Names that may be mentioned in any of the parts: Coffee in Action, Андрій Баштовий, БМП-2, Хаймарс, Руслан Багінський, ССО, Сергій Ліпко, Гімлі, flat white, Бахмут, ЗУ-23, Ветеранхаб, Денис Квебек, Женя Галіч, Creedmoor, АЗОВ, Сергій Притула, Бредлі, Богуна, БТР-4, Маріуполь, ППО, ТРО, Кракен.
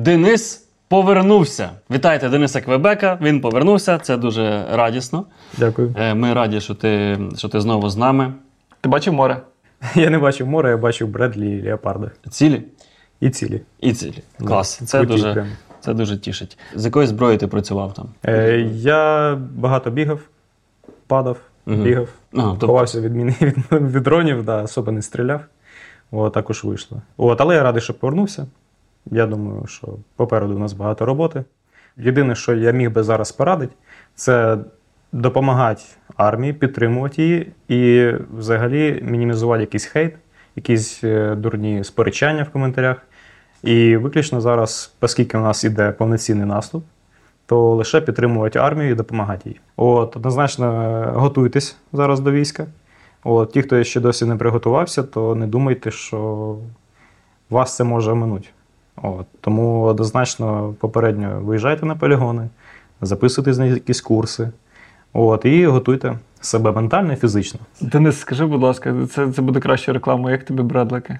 Денис повернувся. Вітайте Дениса Квебека. Він повернувся. Це дуже радісно. Дякую. Ми раді, що ти знову з нами. Ти бачив море? Я не бачив море, я бачив Бредлі і леопарда. Цілі? І цілі. І цілі. Клас. Це дуже тішить. З якою зброєю ти працював там? Я багато бігав, падав, бігав. Ховався від дронів, да, особо не стріляв. Також вийшло. Але я радий, що повернувся. Я думаю, що попереду у нас багато роботи. Єдине, що я міг би зараз порадити, це допомагати армії, підтримувати її і взагалі мінімізувати якийсь хейт, якісь дурні сперечання в коментарях. І виключно зараз, оскільки у нас іде повноцінний наступ, то лише підтримувати армію і допомагати їй. Однозначно готуйтесь зараз до війська. Ті, хто ще досі не приготувався, то не думайте, що вас це може оминути. Тому однозначно попередньо виїжджайте на полігони, записуйтесь на якісь курси і готуйте себе ментально і фізично. Денис, скажи, будь ласка, це буде краща реклама. Як тобі бредлики?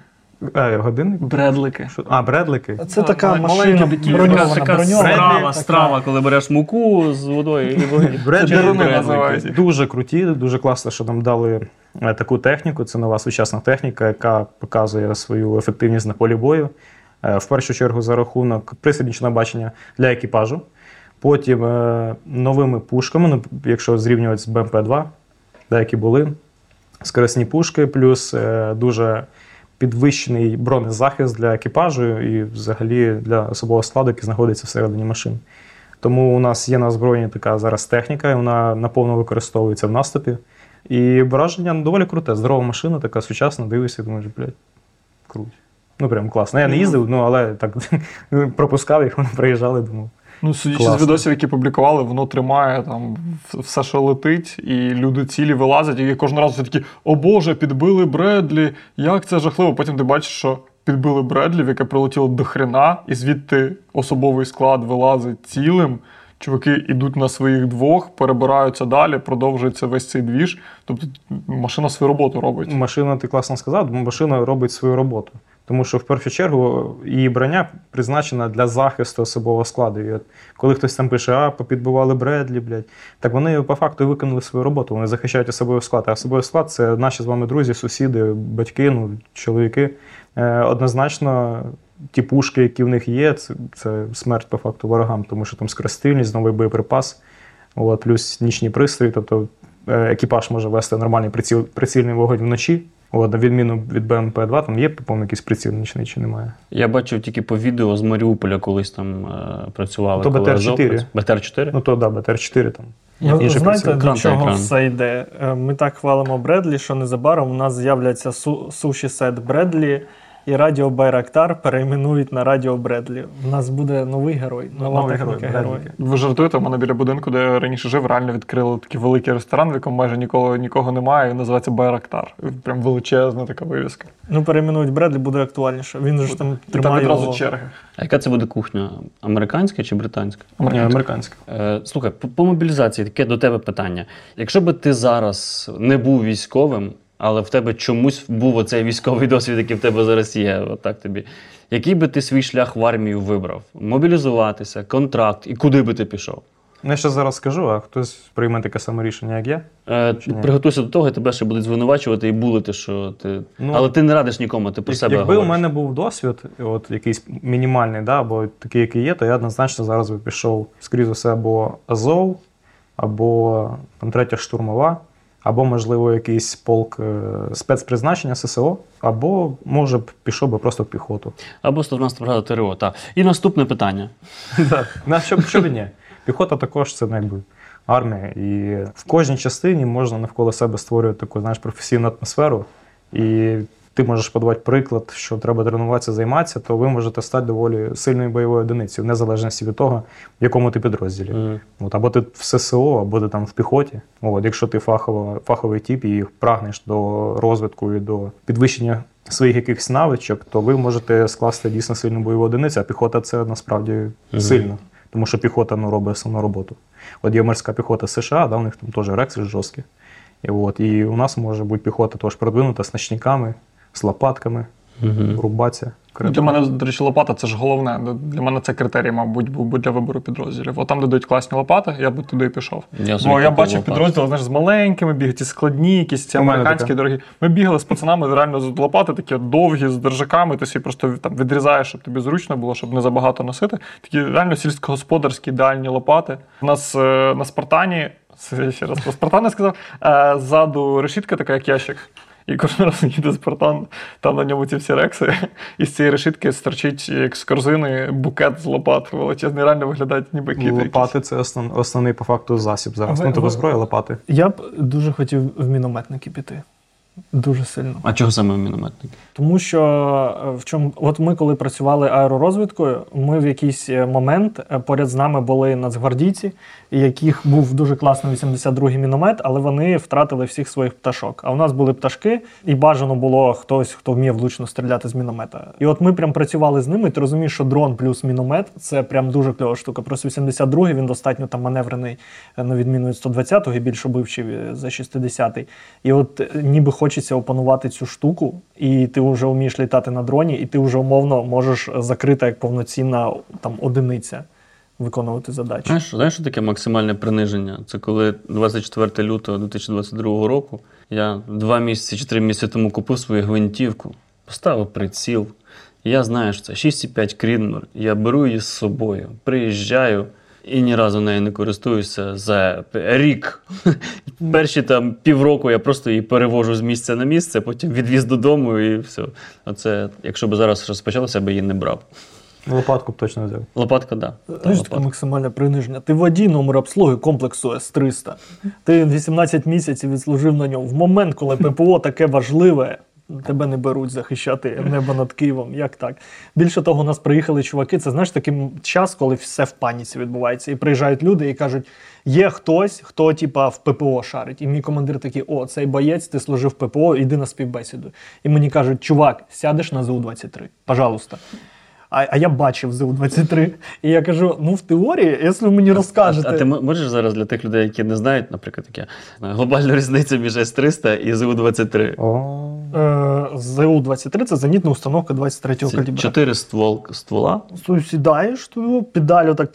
Годинники? Бредлики. Бредлики? Це така машина броньована. Страва, коли береш муку з водою і вогні. Бредлики. Дуже круті, дуже класно, що нам дали таку техніку. Це нова сучасна техніка, яка показує свою ефективність на полі бою. В першу чергу за рахунок присіднічного бачення для екіпажу. Потім новими пушками, якщо зрівнювати з БМП-2, які були, скоростні пушки, плюс дуже підвищений бронезахист для екіпажу і взагалі для особового складу, який знаходиться всередині машин. Тому у нас є на озброєнні така зараз техніка, і вона наповно використовується в наступі. І враження доволі круте. Здорова машина, така сучасна, дивишся, думаєш, блядь, круть. Прям класно. Я не їздив, але так пропускав їх, вони приїжджали, думав. Судячи з відосів, які публікували, воно тримає там все, що летить, і люди цілі вилазять, і кожен раз все такі: о боже, підбили Бредлі, як це жахливо. Потім ти бачиш, що підбили Бредлі, яке прилетіло до хрена, і звідти особовий склад вилазить цілим. Чуваки йдуть на своїх двох, перебираються далі, продовжується весь цей двіж. Тобто машина свою роботу робить. Машина, ти класно сказав, машина робить свою роботу. Тому що в першу чергу її броня призначена для захисту особового складу. І коли хтось там пише: а, попідбивали Бредлі, блядь, так вони по факту виконали свою роботу, вони захищають особовий склад. А особовий склад — це наші з вами друзі, сусіди, батьки, чоловіки. Однозначно, ті пушки, які в них є, це смерть по факту ворогам, тому що там скоростильність, новий боєприпас, плюс нічні пристрої, тобто екіпаж може вести нормальний прицільний вогонь вночі. На відміну від БМП-2, там є, по-моєму, якийсь приціл нічний чи немає? Я бачив тільки по відео з Маріуполя, колись там працювали. То БТР-4. БТР-4? То, да, БТР-4 там. Знаєте, до чого все йде? Ми так хвалимо Бредлі, що незабаром у нас з'являться суші-сет Бредлі, і радіо Байрактар перейменують на радіо Бредлі. У нас буде новий герой, нова техніка героя. Ви жартуєте, у мене біля будинку, де я раніше жив, реально відкрили такий великий ресторан, в якому майже нікого немає, і називається Байрактар. Прям величезна така вивіска. Перейменують Бредлі, буде актуальніше. Він же там тримає відразу черги. А яка це буде кухня? Американська чи британська? Американська. Слухай, по мобілізації таке до тебе питання. Якщо би ти зараз не був військовим, але в тебе чомусь був оцей військовий досвід, який в тебе зараз є, отак тобі. Який би ти свій шлях в армію вибрав? Мобілізуватися, контракт, і куди би ти пішов? Я ще зараз скажу, а хтось прийме таке саме рішення, як я? Приготуйся до того, і тебе ще будуть звинувачувати і булити, що ти... Але ти не радиш нікому, ти про себе говориш. Якби у мене був досвід, якийсь мінімальний, або такий, який є, то я однозначно зараз би пішов, скоріше за все, або АЗОВ, або 3-я штурмова, або, можливо, якийсь полк спецпризначення ССО, або, може, пішов би просто в піхоту. Або 112-та бригада ТРО, так. І наступне питання. Що б ні? Піхота також — це армія. І в кожній частині можна навколо себе створювати таку, знаєш, професійну атмосферу. І ти можеш подавати приклад, що треба тренуватися, займатися, то ви можете стати доволі сильною бойовою одиницею, в незалежності від того, в якому ти підрозділі. Або ти в ССО, або ти там в піхоті. Якщо ти фаховий тип і прагнеш до розвитку і до підвищення своїх якихось навичок, то ви можете скласти дійсно сильну бойову одиницю, а піхота — це насправді сильно. Тому що піхота робить основну роботу. Є морська піхота США, у них там теж рекси жорсткі. І у нас може бути піхота теж продвинута з ночниками, з лопатками. рубатися. Для мене, до речі, лопата — це ж головне. Для мене це критерій, мабуть, був для вибору підрозділів. От там, де дають класні лопати, я би туди і пішов. Бо я бачив підрозділи, знаєш, з маленькими бігають, ті складні, якісь ці американські дорогі. Ми бігали з пацанами, реально з лопати такі довгі, з держаками, ти собі просто там відрізаєш, щоб тобі зручно було, щоб не забагато носити. Такі реально сільськогосподарські ідеальні лопати. У нас на Спартані, це я ще раз про Спартана сказав, ззаду решітка така, як ящик. І кожен раз їде Спартан, там на ньому ці всі рекси, і з цієї решітки стерчить, як з корзини, букет з лопат величезний, реально виглядають ніби кіти. Лопати — це основний, по факту, засіб зараз. Тобто зброя, лопати. Я б дуже хотів в мінометники піти. Дуже сильно. А чого саме в мінометники? Тому що в чому... От ми, коли працювали аеророзвідкою, ми в якийсь момент, поряд з нами були нацгвардійці, яких був дуже класний 82-й міномет, але вони втратили всіх своїх пташок. А у нас були пташки, і бажано було хтось, хто вміє влучно стріляти з міномета. І от ми прям працювали з ними, і ти розумієш, що дрон плюс міномет — це прям дуже кльова штука. Просто 82-й, він достатньо там маневрений, на відміну від 120-го, і більш убивчий за 60-й. І от ніби хочеться опанувати цю штуку, і ти вже вмієш літати на дроні, і ти вже умовно можеш закрита як повноцінна там одиниця виконувати задачі. Знаєш, що таке максимальне приниження? Це коли 24 лютого 2022 року я 2-3 місяці тому купив свою гвинтівку, поставив приціл. Я знаю, що це 6,5 Creedmoor, я беру її з собою, приїжджаю, і ні разу нею не користуюся за рік. Перші там півроку я просто її перевожу з місця на місце, потім відвіз додому і все. Оце, якщо б зараз розпочалося, я б її не брав. Лопатку б точно взяв. Лопатка, да. Знаєш, таке максимальне приниження. Ти водій номер обслуги комплексу С-300. Ти 18 місяців відслужив на ньому. В момент, коли ППО таке важливе, тебе не беруть захищати небо над Києвом, як так? Більше того, у нас приїхали чуваки, це, знаєш, такий час, коли все в паніці відбувається. І приїжджають люди і кажуть, є хтось, хто, типа, в ППО шарить. І мій командир такий, о, цей боєць, ти служив в ППО, іди на співбесіду. І мені кажуть, чувак, сядеш на ЗУ-23, пожалуйста. А я бачив ЗУ-23, і я кажу, ну в теорії, якщо мені розкажете... А ти можеш зараз для тих людей, які не знають, наприклад, таке, глобальну різницю між С-300 і ЗУ-23? ЗУ-23 – це зенітна установка 23-го калібра. 4 ствола? Сідаєш, педаль отак,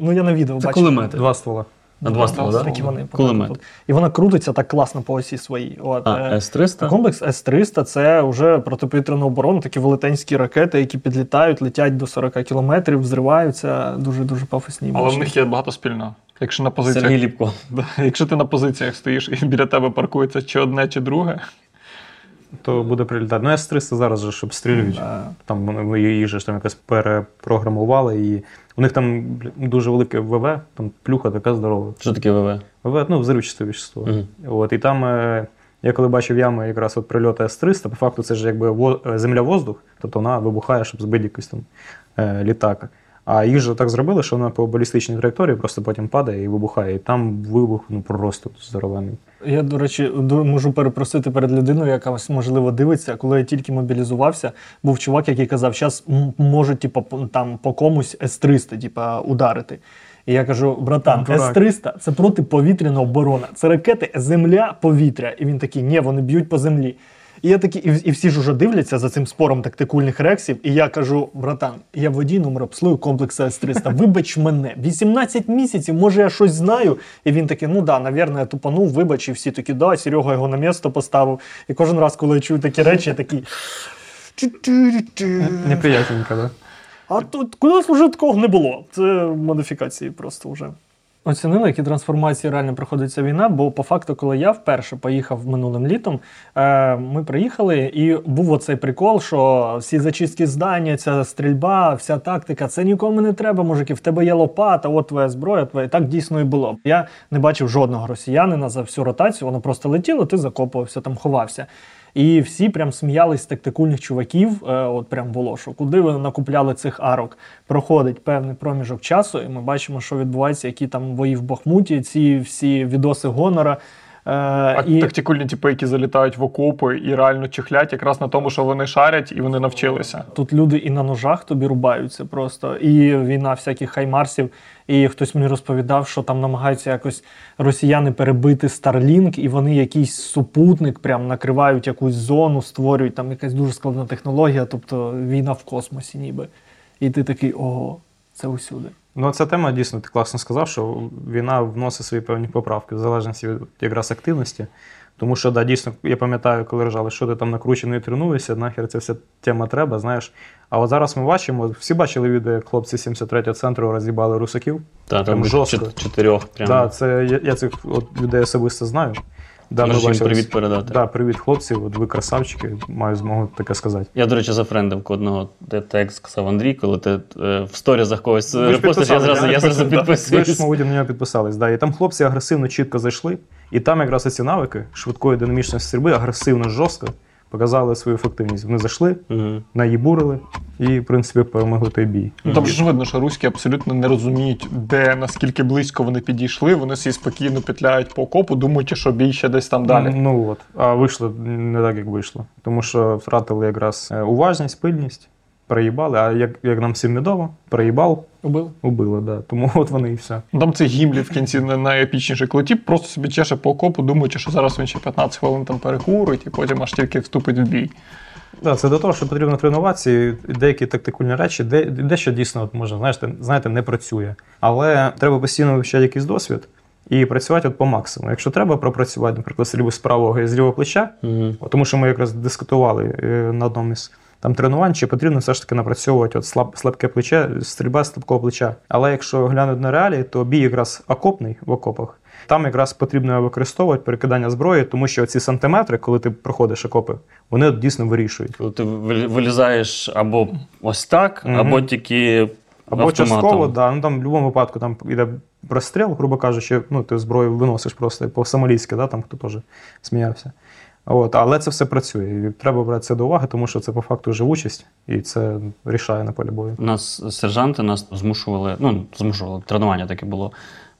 ну я на відео бачив. Це кулемети. 2 ствола. На 2 ствола, так? І вона крутиться так класно по осі своїй. А С-300? Комплекс С-300 – це вже протиповітряна оборона, такі велетенські ракети, які підлітають, летять до 40 кілометрів, взриваються, дуже-дуже пафосні. Але в них є багато спільного. Якщо на позиціях... Сергій Ліпко. Якщо ти на позиціях стоїш і біля тебе паркується чи одне, чи друге, то буде прилітати. Ну, С-300 зараз же обстрілюють. Там її ж там якось перепрограмували. І у них там дуже велике ВВ, там плюха така здорова. Що таке ВВ? ВВ, ну, взривчасте вещество. От, і там, я коли бачив ями якраз от прильоти С-300, по факту це ж якби земля-воздух, тобто вона вибухає, щоб збити якийсь там літак. А їх же так зробили, що вона по балістичній траєкторії просто потім падає і вибухає. І там вибух, ну, просто здоровений. Я, до речі, можу перепросити перед людиною, яка, можливо, дивиться. Коли я тільки мобілізувався, був чувак, який казав, зараз можуть там по комусь С-300 ударити. І я кажу, братан, С-300 – це протиповітряна оборона. Це ракети земля-повітря. І він такий, ні, вони б'ють по землі. І я такі, і всі ж уже дивляться за цим спором тактикульних рексів, і я кажу, братан, я водій номер обслуги комплексу С-300, вибач мене, 18 місяців, може я щось знаю? І він такий, ну да, навірно, я тупанув, вибач, і всі такі, да, Серега його на місто поставив. І кожен раз, коли я чую такі речі, я такий... Неприятненько, да? А тут, кудись вже такого не було, це модифікації просто вже. Оцінили, які трансформації реально проходить ця війна, бо по факту, коли я вперше поїхав минулим літом, ми приїхали, і був оцей прикол, що всі зачистки здання, ця стрільба, вся тактика, це нікому не треба, мужики, в тебе є лопата, от твоя зброя, твоя. І так дійсно і було. Я не бачив жодного росіянина за всю ротацію, воно просто летіло, ти закопувався, там ховався. І всі прям сміялись з тактикульних чуваків, от прям було, що куди вони накупляли цих арок. Проходить певний проміжок часу, і ми бачимо, що відбувається, які там бої в Бахмуті, ці всі відоси Гонора, Тактикульні тіпи, які залітають в окопи і реально чихлять якраз на тому, що вони шарять і вони навчилися. Тут люди і на ножах тобі рубаються просто, і війна всяких хаймарсів. І хтось мені розповідав, що там намагаються якось росіяни перебити Starlink, і вони якийсь супутник прям накривають якусь зону, створюють там якась дуже складна технологія, тобто війна в космосі ніби. І ти такий, ого, це усюди. Ну, ця тема, дійсно, ти класно сказав, що війна вносить свої певні поправки в залежності від якраз активності. Тому що, да, дійсно, я пам'ятаю, коли ржали, що ти там накручений і тренуєшся, нахер ця вся тема треба, знаєш. А от зараз ми бачимо, всі бачили відео, як хлопці 73-го центру роз'їбали русаків. Так, там жорстко. Чотирьох прямо. Так, да, я цих людей особисто знаю. Да, можеш їм привіт передати. Так, да, привіт, хлопці, от ви красавчики, маю змогу таке сказати. Я, до речі, зафрендив одного, де сказав Андрій, коли ти в сторізах когось репостиш, я зразу підписуюсь. Ви ж, мабуть, на нього підписались, да. І там хлопці агресивно, чітко зайшли, і там якраз оці навики швидкої динамічної стрільби агресивно, жорстко показали свою ефективність. Вони зайшли, наїбурили і, в принципі, перемогли той бій. Ну, там ж видно, що руські абсолютно не розуміють, де, наскільки близько вони підійшли. Вони всі спокійно петляють по окопу, думаючи, що бій ще десь там далі. Ну от. А вийшло не так, як вийшло. Тому що втратили якраз уважність, пильність, переїбали. А як нам всім відомо, переїбав. Убили, да. Тому от вони і все. Там цей Гімлі в кінці найепічніший, коли тіп просто собі чеше по окопу, думаючи, що зараз він ще 15 хвилин там перекурить і потім аж тільки вступить в бій. Да, це до того, що потрібно тренуватися, деякі тактикульні речі, дещо дійсно от можна, знаєте, не працює. Але треба постійно вивчати якийсь досвід і працювати от по максимуму. Якщо треба пропрацювати, наприклад, стрільбу з правого і з лівого плеча, тому що ми якраз дискутували на одному із там тренувань, чи потрібно все ж таки напрацьовувати от слабке плече, стрільба з слабкого плеча. Але якщо глянути на реалії, то бій якраз окопний в окопах. Там якраз потрібно використовувати перекидання зброї, тому що ці сантиметри, коли ти проходиш окопи, вони дійсно вирішують. Коли ти вилізаєш або ось так, або тільки автоматом. Або частково, так. Да. Ну, там в будь-якому випадку там іде простріл, грубо кажучи, ну, ти зброю виносиш просто по-сомалійськи, да? Там хто теж сміявся. От, але це все працює. Треба брати це до уваги, тому що це по факту живучість, і це рішає на полі бою. Сержанти нас змушували, тренування таке було,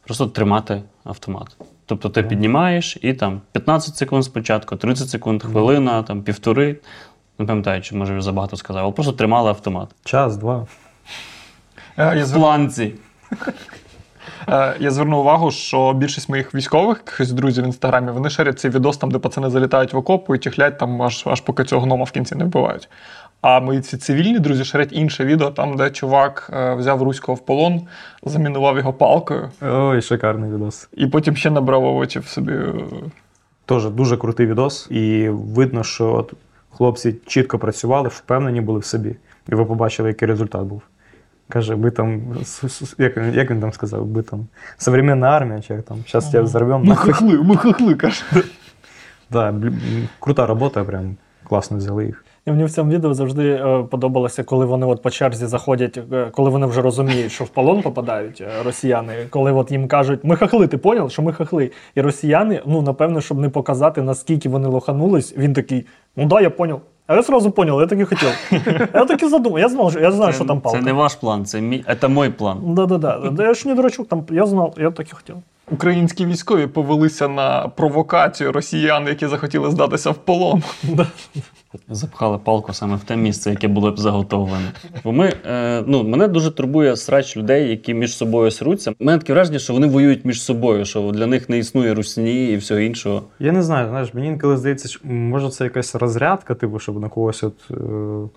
просто тримати автомат. Тобто ти піднімаєш і там 15 секунд спочатку, 30 секунд, хвилина, там півтори, не пам'ятаю, чи може я забагато сказав, але просто тримали автомат. Час, два. В планці. Я звернув увагу, що більшість моїх військових, якихось друзів в інстаграмі, вони шарять цей відос там, де пацани залітають в окопу і чихлять там аж поки цього гнома в кінці не вбивають. А мої ці цивільні друзі шарять інше відео, там, де чувак взяв руського в полон, замінував його палкою. Ой, шикарний відос. І потім ще набрав овочів собі. Тоже дуже крутий відос. І видно, що от хлопці чітко працювали, впевнені були в собі. І ви побачили, який результат був. Каже, би там, як він там сказав, би там, современна армія, чи як там, зараз тебе взорвемо. Ми хохли, каже. Так, крута робота, прям класно взяли їх. І мені в цьому відео завжди подобалося, коли вони от по черзі заходять, коли вони вже розуміють, що в полон попадають росіяни, коли от їм кажуть, ми хохли, ти поняв, що ми хохли? І росіяни, напевно, щоб не показати, наскільки вони лоханулись, він такий, я поняв. А я сразу понял, я так и хотел. Я так и задумал, я знаю, что там палка. Это не ваш план, это мой план. Да, я ж не дурачок, там, я знал, я так и хотел. Українські військові повелися на провокацію росіян, які захотіли здатися в полон. Запхали палку саме в те місце, яке було б заготовлене. Бо мене дуже турбує срач людей, які між собою сруться. Мене таке враження, що вони воюють між собою, що для них не існує русні і всього іншого. Я не знаю, знаєш, мені інколи здається, що може це якась розрядка, типу, щоб на когось, от,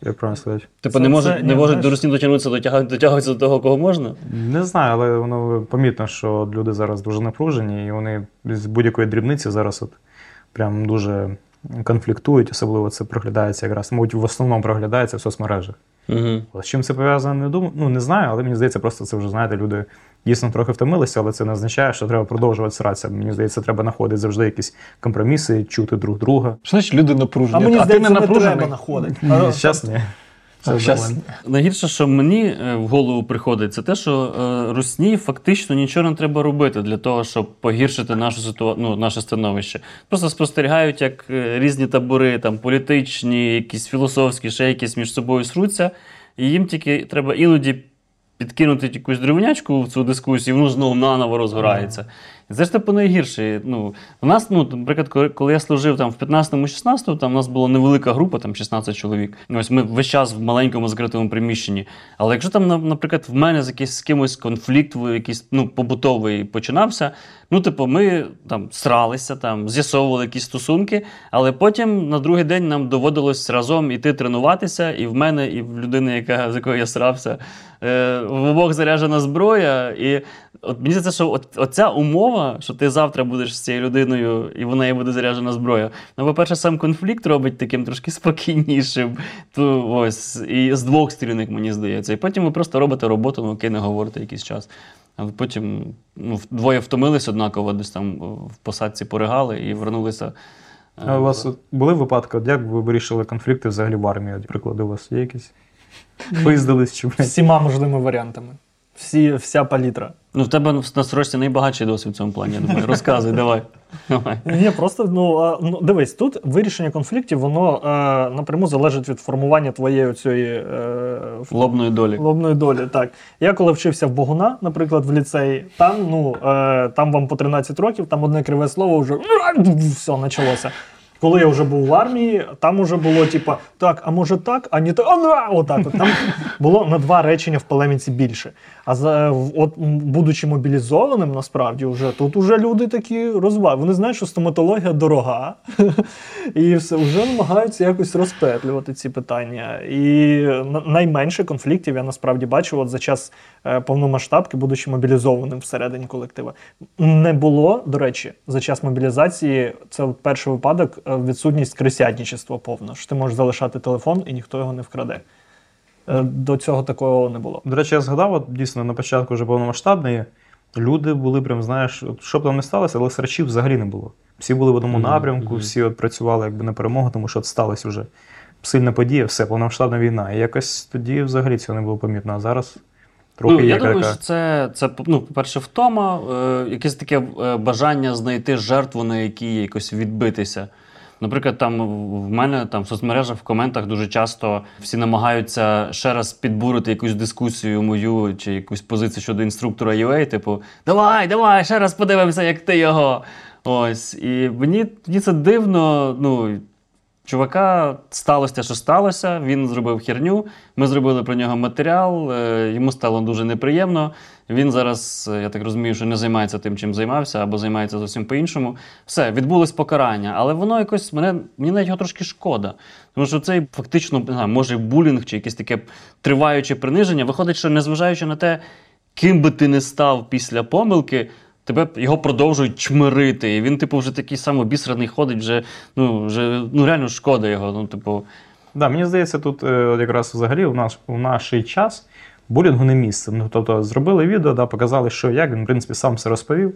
як правильно сказати. Типу не можуть до русні дотягнутися, дотягуються до того, кого можна? Не знаю, але воно помітно, що люди зараз дуже напружені, і вони з будь-якої дрібниці зараз от прям дуже конфліктують, особливо це проглядається якраз, мабуть, в основному проглядається в соцмережах. З чим це пов'язано, не думаю, не знаю, але мені здається, просто це вже, знаєте, люди дійсно трохи втомилися, але це не означає, що треба продовжувати сратися. Мені здається, треба знаходити завжди якісь компроміси, чути друг друга. Що значить люди напружені? А мені здається, не треба знаходити. Зараз ні. Найгірше, що мені в голову приходить, це те, що русні фактично нічого не треба робити для того, щоб погіршити наше становище. Просто спостерігають, як різні табори, там, політичні, якісь філософські, ще якісь між собою сруться, і їм тільки треба іноді підкинути якусь древнячку в цю дискусію, і воно знову наново розгорається. Це ж типу найгірше. Ну, у нас, ну, наприклад, коли я служив там, в 15-16, там у нас була невелика група, там 16 чоловік. Ось ми весь час в маленькому закритому приміщенні. Але якщо там, наприклад, в мене з кимось конфлікт, якийсь, ну, побутовий починався, ну, типу, ми там сралися, там, з'ясовували якісь стосунки, але потім на другий день нам доводилось разом іти тренуватися, і в мене, і в людини, з якою я срався, в обох заряджена зброя. І от мені здається, що оця умова, що ти завтра будеш з цією людиною, і в неї буде заряджена зброя, ну, по-перше, сам конфлікт робить таким трошки спокійнішим, то, ось, і з двох сторінок, мені здається. І потім ви просто робите роботу, ну, окей, не говорите якийсь час. А потім, ну, двоє втомились однаково, десь там в посадці поригали і вернулися. А у вас були випадки, як ви вирішили конфлікти взагалі в армії? Наприклад, у вас є якісь? Поїздились чи? Всіма можливими варіантами. Вся палітра. Ну, в тебе на срочці найбагатший досвід в цьому плані, я думаю. Розказуй, давай. Ні, просто, ну, дивись, тут вирішення конфліктів, воно напряму залежить від формування твоєї цієї... лобної долі. Лобної долі, так. Я коли вчився в Богуна, наприклад, в ліцеї, там, ну, там вам по 13 років, там одне криве слово вже... Все, почалося. Коли я вже був в армії, там уже було, типа, так, а може так, а не так, отак. От. Там було на два речення в полеміці більше. А от, будучи мобілізованим, насправді, вже, тут уже люди такі розваги. Вони знають, що стоматологія дорога, і все, вже намагаються якось розпетлювати ці питання. І найменше конфліктів я, насправді, бачив от за час повномасштабки, будучи мобілізованим всередині колектива. Не було, до речі, за час мобілізації, це перший випадок, відсутність крисятничества повна, що ти можеш залишати телефон і ніхто його не вкраде. До цього такого не було. До речі, я згадав, от, дійсно, на початку вже повномасштабної, люди були прям, знаєш, що б там не сталося, але срачів взагалі не було. Всі були в одному напрямку, всі от працювали якби на перемогу, тому що от сталося вже сильна подія, все, повномасштабна війна. І якось тоді взагалі цього не було помітно, а зараз... Ну, я думаю, що це, ну, по-перше, втома, якесь таке бажання знайти жертву, на якій якось відбитися. Наприклад, там в мене там в соцмережах, в коментах дуже часто всі намагаються ще раз підбурити якусь дискусію мою чи якусь позицію щодо інструктора UA, типу, давай, ще раз подивимося, як ти його. Ось. І мені це дивно, ну, чувака сталося те, що сталося, він зробив херню, ми зробили про нього матеріал, йому стало дуже неприємно. Він зараз, я так розумію, що не займається тим, чим займався, або займається зовсім по-іншому. Все, відбулось покарання, але воно якось, мені навіть його трошки шкода. Тому що цей фактично, не знаю, може булінг чи якесь таке триваюче приниження, виходить, що незважаючи на те, ким би ти не став після помилки, тебе його продовжують чмирити, і він, типу, вже такий самобісраний ходить, вже реально шкода його, ну, типу. Да, мені здається, тут якраз взагалі у наш час булінгу не місце. Ну, тобто, зробили відео, да, показали, що як, він, в принципі, сам все розповів.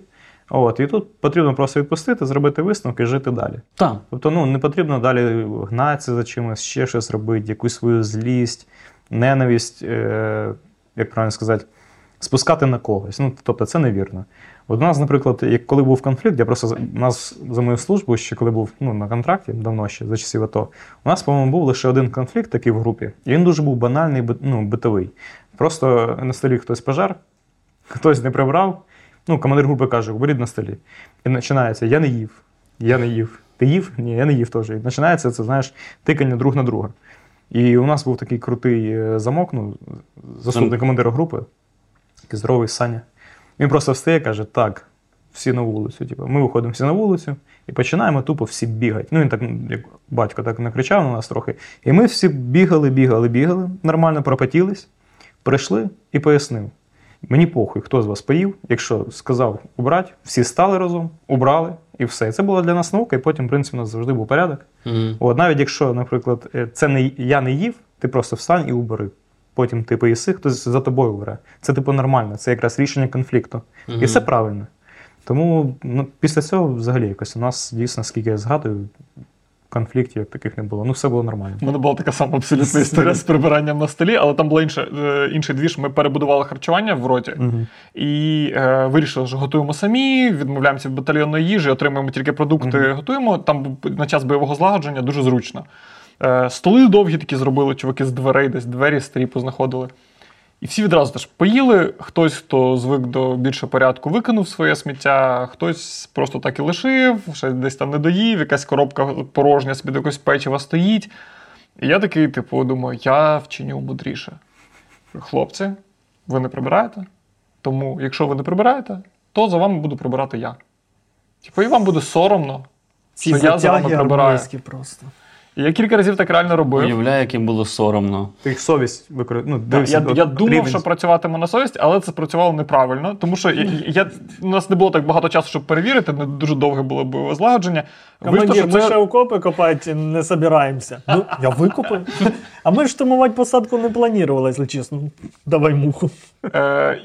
От, і тут потрібно просто відпустити, зробити висновки і жити далі. Так. Тобто, ну, не потрібно далі гнатися за чимось, ще щось робити, якусь свою злість, ненависть, як правильно сказати, спускати на когось. Ну, тобто, це невірно. От у нас, наприклад, коли був конфлікт, я просто у нас за мою службу, ще коли був, ну, на контракті, давно ще, за часів АТО, у нас, по-моєму, був лише один конфлікт такий в групі, і він дуже був банальний, ну, битовий. Просто на столі хтось пожар, хтось не прибрав, ну, командир групи каже, уберіть на столі. І починається, я не їв. Ти їв? Ні, я не їв теж. І починається, це, знаєш, тикання друг на друга. І у нас був такий крутий замок, ну, заступник командира групи, такий здоровий Саня. Він просто встає і каже, так, всі на вулицю. Типу, ми виходимо всі на вулицю і починаємо тупо всі бігати. Ну, він так, як батько, так накричав на нас трохи. І ми всі бігали, нормально пропотілись, прийшли і пояснив. Мені похуй, хто з вас поїв, якщо сказав убрати, всі стали разом, убрали і все. І це була для нас наука, і потім, в принципі, у нас завжди був порядок. От, навіть якщо, наприклад, це не я не їв, ти просто встань і убери. Потім ти поїси, хтось за тобою бере. Це, типу, нормально, це якраз рішення конфлікту. І все правильно. Тому, ну, після цього взагалі якось у нас, дійсно, скільки я згадую, конфліктів таких не було. Ну, все було нормально. У мене була така сама абсолютна історія з прибиранням на столі, але там був інший двіж. Ми перебудували харчування в роті і вирішили, що готуємо самі, відмовляємося від батальйонної їжі, отримуємо тільки продукти, готуємо. Там на час бойового злагодження дуже зручно. Столи довгі такі зробили, чуваки з дверей, десь двері з стріпу знаходили. І всі відразу теж поїли, хтось, хто звик до більшого порядку, викинув своє сміття, хтось просто так і лишив, ще десь там не доїв, якась коробка порожня собі до якогось печива стоїть. І я такий, типу, думаю, я вчиню мудріше. Хлопці, ви не прибираєте, тому якщо ви не прибираєте, то за вами буду прибирати я. Типу, і вам буде соромно, що я за вами прибираю. Я кілька разів так реально робив. Уявляю, яким було соромно. Ти їх совість використовував. Ну, я думав, що працюватиму на совість, але це працювало неправильно. Тому що у нас не було так багато часу, щоб перевірити, не дуже довге було б злагодження. Командир, ми ще окопи копати не собираємося. Ну, я викопаю. А ми ж штурмувати посадку не планували, якщо чесно. Давай муху.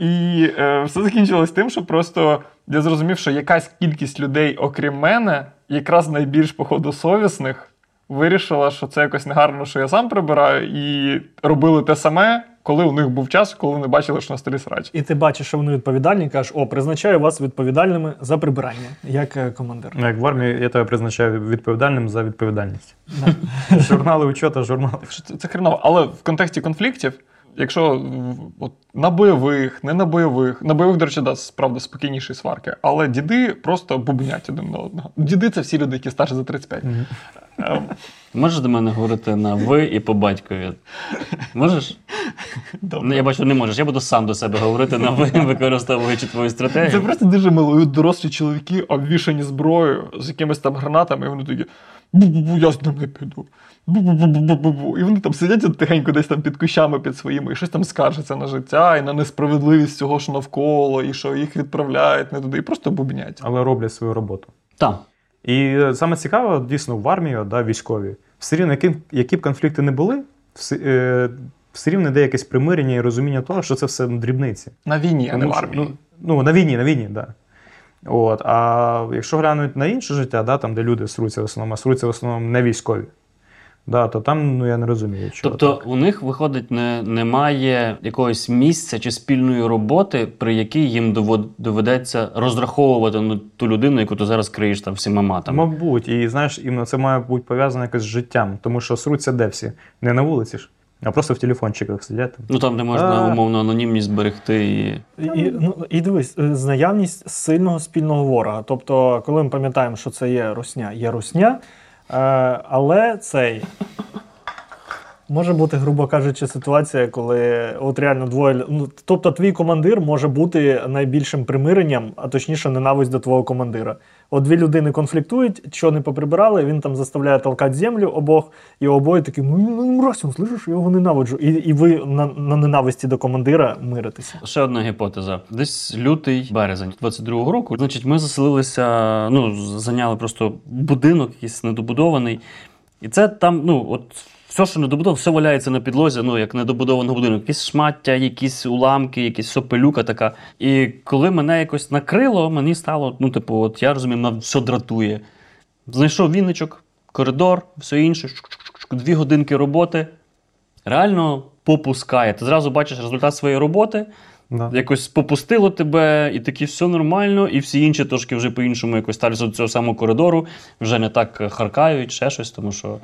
І все закінчилось тим, що просто я зрозумів, що якась кількість людей, окрім мене, якраз найбільш, походу, совісних, вирішила, що це якось негарно, що я сам прибираю, і робили те саме, коли у них був час, коли вони бачили, що на столі срач. І ти бачиш, що вони відповідальні, кажеш, о, призначаю вас відповідальними за прибирання, як командир. Як в армії, я тебе призначаю відповідальним за відповідальність. Журнали учета, журнали. Це хреново, але в контексті конфліктів, якщо на бойових, не на бойових, до речі, да, справді спокійніші сварки, але діди просто бубнять один на одного. Діди — це всі люди, які старші за 35. Можеш до мене говорити на «ви» і по батькові? Можеш? Ну, я бачу, не можеш. Я буду сам до себе говорити на «ви», використовуючи твою стратегію. Це просто дуже мило. Дорослі чоловіки обвішані зброєю з якимись там гранатами, і вони такі «бу-бу-бу, я з ним не піду». Бу-бу-бу-бу-бу-бу. І вони там сидять тихенько десь там під кущами під своїми, і щось там скаржаться на життя, і на несправедливість цього, що навколо, і що їх відправляють не туди, і просто бубнять. Але роблять свою роботу. Так. І саме цікаве, дійсно, в армії, да, військові, все рівно, які б конфлікти не були, все рівно йде якесь примирення і розуміння того, що це все дрібниці. На війні, а не в армії. Ну, на війні, так. Да. А якщо глянуть на інше життя, да, там, де люди сруться в основному, а сруться в основному не військові, да, то там, ну, я не розумію, чого. Тобто так. У них, виходить, немає якогось місця чи спільної роботи, при якій їм доведеться розраховувати на ту людину, яку ти зараз криєш там всіма матами. Мабуть, і знаєш, іменно це має бути пов'язано якось з життям, тому що сруться де всі? Не на вулиці ж, а просто в телефончиках сидять. Ну там, де можна умовно анонімність зберегти. І дивись, наявність сильного спільного ворога. Тобто, коли ми пам'ятаємо, що це є русня, але цей може бути, грубо кажучи, ситуація, коли от реально двоє. Ну, тобто, твій командир може бути найбільшим примиренням, а точніше, ненависть до твого командира. От дві людини конфліктують, що не поприбирали, він там заставляє толкати землю обох, і обоє такі, ну, мразь, слышиш, я його ненавиджу. І ви на ненависті до командира миритеся. Ще одна гіпотеза. Десь лютий, березень 22-го року, значить, ми заселилися, ну, зайняли просто будинок якийсь недобудований, і це там, ну, от все, що недобудовано, все валяється на підлозі, ну, як недобудований будинок. Якісь шмаття, якісь уламки, якісь все пилюка така. І коли мене якось накрило, мені стало, ну, типу, от я розумію, мене все дратує. Знайшов віничок, коридор, все інше, 2 годинки роботи. Реально попускає. Ти зразу бачиш результат своєї роботи, да. Якось попустило тебе, і таки все нормально, і всі інші трошки вже по-іншому якось ставляться до цього самого коридору, вже не так харкають, ще щось, тому що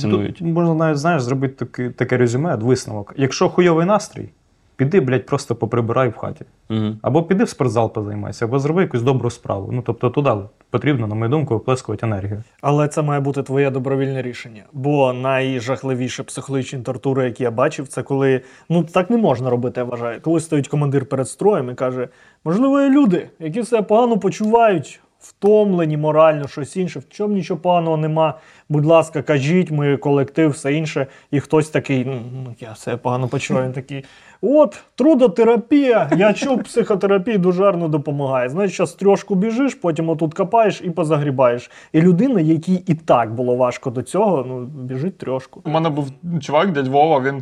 цінують. Тут можна навіть, знаєш, зробити таке резюме, висновок. Якщо хуйовий настрій, піди, блядь, просто поприбирай в хаті. Угу. Або піди в спортзал позаймайся, або зроби якусь добру справу. Ну, тобто, туди потрібно, на мою думку, виплескувати енергію. Але це має бути твоє добровільне рішення. Бо найжахливіші психологічні тортури, які я бачив, це коли, ну, так не можна робити, я вважаю. Коли стоїть командир перед строєм і каже, можливо, є люди, які себе погано почувають, втомлені морально, щось інше, в чому нічого поганого нема, будь ласка, кажіть, ми колектив, все інше, і хтось такий, ну, я все погано почуваю, він такий, от, трудотерапія, я чув, психотерапія дуже гарно допомагає, знаєш, зараз 3 біжиш, потім отут копаєш і позагрібаєш. І людина, якій і так було важко до цього, ну, біжить 3. У мене був чувак, дядь Вова,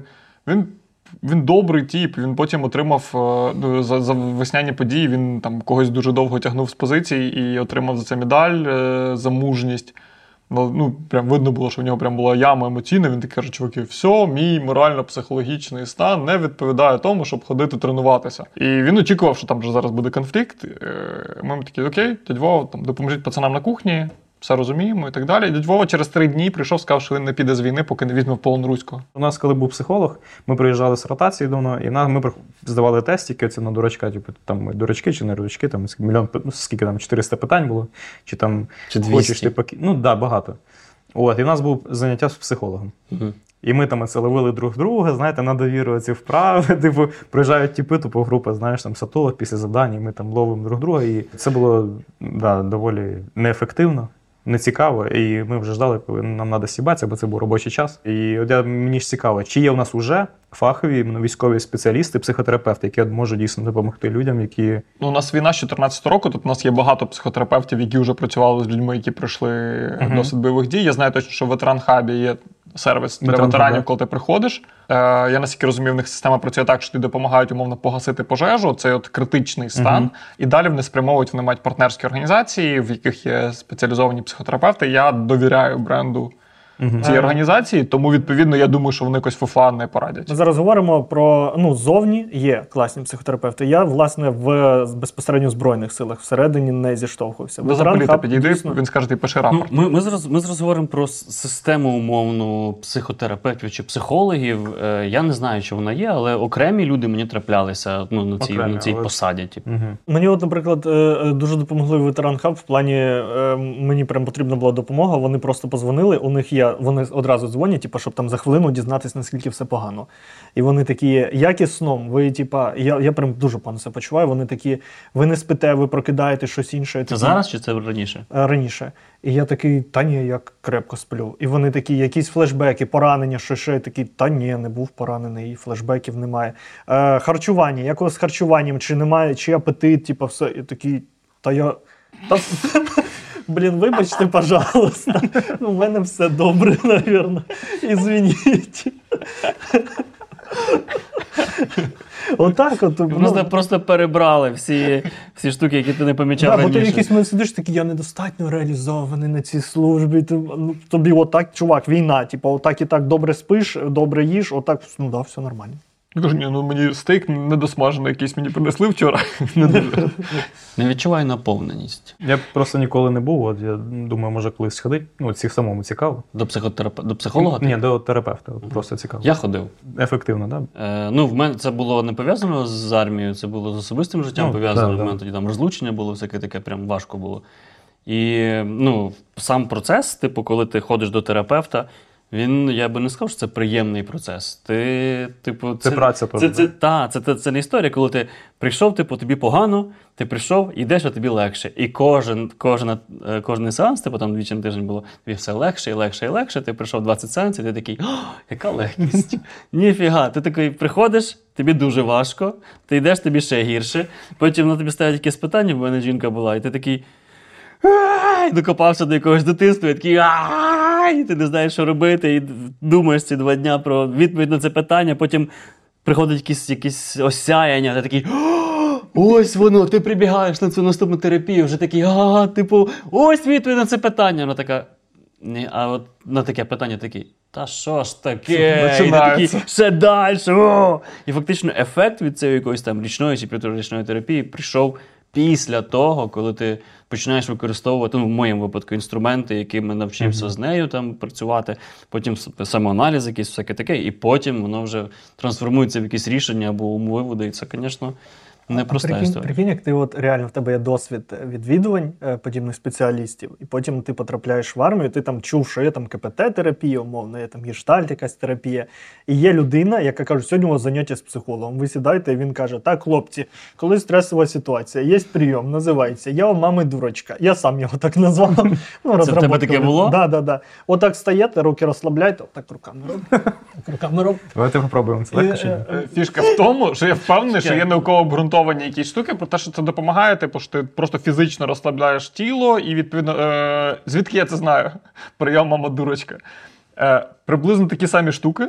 він добрий тіп, він потім отримав за весняні події, він там когось дуже довго тягнув з позиції і отримав за це медаль, за мужність. Ну, прям видно було, що в нього прям була яма емоційна, він такий каже, чуваки, все, мій морально-психологічний стан не відповідає тому, щоб ходити тренуватися. І він очікував, що там вже зараз буде конфлікт. Ми такі, окей, дядь Вова, допоможіть пацанам на кухні, все розуміємо і так далі. І до Львова через 3 дні прийшов, сказав, що він не піде з війни, поки не візьме в полон руського. У нас, коли був психолог, ми приїжджали з ротації давно, і ми здавали тестики оці на дурачка, типу, там, дурачки чи не дурачки, там, мільйон, скільки там, 400 питань було, чи там, чи 200. Хочеш ти поки... Ну, так, да, багато. От, і в нас було заняття з психологом. Угу. І ми там це ловили друг друга, знаєте, на довіру ці вправи, типу, приїжджають тіпи, тупо група, знаєш, там, сатолог після завдань, і ми там ловимо друг друга, і це було, да, доволі неефективно, нецікаво, і ми вже ждали, коли нам треба сібатися, бо це був робочий час. І от мені ж цікаво, чи є в нас уже фахові військові спеціалісти, психотерапевти, які можуть дійсно допомогти людям, які... Ну, у нас війна з 2014 року, тут у нас є багато психотерапевтів, які вже працювали з людьми, які пройшли досвід бойових дій. Я знаю точно, що в ветеранхабі є сервіс для ветеранів, коли ти приходиш. Я, наскільки розумію, в них система працює так, що тобі допомагають, умовно, погасити пожежу, цей от критичний стан, і далі вони спрямовують, вони мають партнерські організації, в яких є спеціалізовані психотерапевти. Я довіряю бренду цієї організації, тому, відповідно, я думаю, що вони якось фуфла не порадять. Ми зараз говоримо про, ну, зовні є класні психотерапевти. Я, власне, в безпосередньо Збройних силах всередині не зіштовхувався. До Запоріжжя підійди, він скаже, ти пиши рапорт. Ну, ми зараз говоримо про систему умовну психотерапевтів чи психологів. Я не знаю, чи вона є, але окремі люди мені траплялися, ну, на цій, окремі, на цій посаді. Типу. Мені, от, наприклад, дуже допомогли ветеранхаб в плані, мені прям потрібна була допомога, вони просто позвонили, у них є. Вони одразу дзвонять, типу, щоб там за хвилину дізнатися, наскільки все погано. І вони такі, як із сном, ви, типа, я прям дуже погано себе почуваю, вони такі, ви не спите, ви прокидаєте щось інше. Це такі, зараз чи це раніше? Раніше. І я такий, та ні, я крепко сплю. І вони такі, якісь флешбеки, поранення, що ще, я такий, та ні, не був поранений, флешбеків немає. Харчування, якось з харчуванням, чи немає, чи апетит, типу, все. І такий, та я... Блін, вибачте, пожалуйста. У мене все добре, напевно. Извините. Отак от. Просто, просто перебрали всі штуки, які ти не помічав раніше. Бо ти в якийсь момент сидиш такий, я недостатньо реалізований на цій службі. Тобі отак, чувак, війна. Типу, отак і так добре спиш, добре їш, отак, ну да, все нормально. Я кажу, ні, ну мені стейк недосмажений якийсь мені принесли вчора. Не відчуваю наповненість. Я просто ніколи не був, от я думаю, може колись сходити. Ну, цих самому цікаво. До психолога? Ні, до терапевта. Просто цікаво. Я ходив. Ефективно, так? Да? Ну, в мене це було не пов'язано з армією, це було з особистим життям пов'язано. В мене тоді там розлучення було, всяке таке, прям важко було. І, ну, сам процес, типу, коли ти ходиш до терапевта, він, я би не сказав, що це приємний процес. Ти, типу, це праця просто. Це не історія, коли ти прийшов, типу, тобі погано, ти прийшов, йдеш, а тобі легше. І кожен сеанс, типу, там двічі на тиждень було, тобі все легше і легше і легше. Ти прийшов 20 сеансів, ти такий, яка легкість. Ніфіга. Ти такий приходиш, тобі дуже важко, ти йдеш, тобі ще гірше. Потім на тобі ставлять якісь питання, бо в мене жінка була, і ти такий, докопався до якогось дитинства, і такий, і ти не знаєш, що робити, і думаєш ці 2 дні про відповідь на це питання, потім приходить якісь осяяння, ти такий, ось воно, ти прибігаєш на цю наступну терапію, вже такий, типу, ось відповідь на це питання. Вона така, ні, а от на таке питання такий, та що ж таке, і ти такий, ще далі, І фактично ефект від цієї якоїсь там річної чи півторарічної терапії прийшов після того, коли ти починаєш використовувати, ну, в моєму випадку, інструменти, якими навчився з нею там працювати, потім самоаналіз якийсь, всяке таке, і потім воно вже трансформується в якісь рішення або умови, і це, звісно, непроста історія. Прикинь, як ти от реально, в тебе є досвід відвідувань подібних спеціалістів, і потім ти потрапляєш в армію, ти там чув, що є там КПТ-терапія, умовно, є там гештальт, якась терапія. І є людина, яка каже, сьогодні у вас заняття з психологом, ви сідаєте, і він каже, так, хлопці, коли стресова ситуація, є прийом, називається, я у мами дурочка. Я сам його так назвав. Це в тебе таке було? Так. Отак стаєте, руки розслабляєте, отак руками робите. Давайте попробуємо це легко чи ні? Фішка в тому, що я впевнений, що є науково обґрунтовано якісь штуки, про те, що це допомагає, типу, що ти просто фізично розслабляєш тіло і, відповідно, звідки я це знаю? Прийом, мама, дурочка. Приблизно такі самі штуки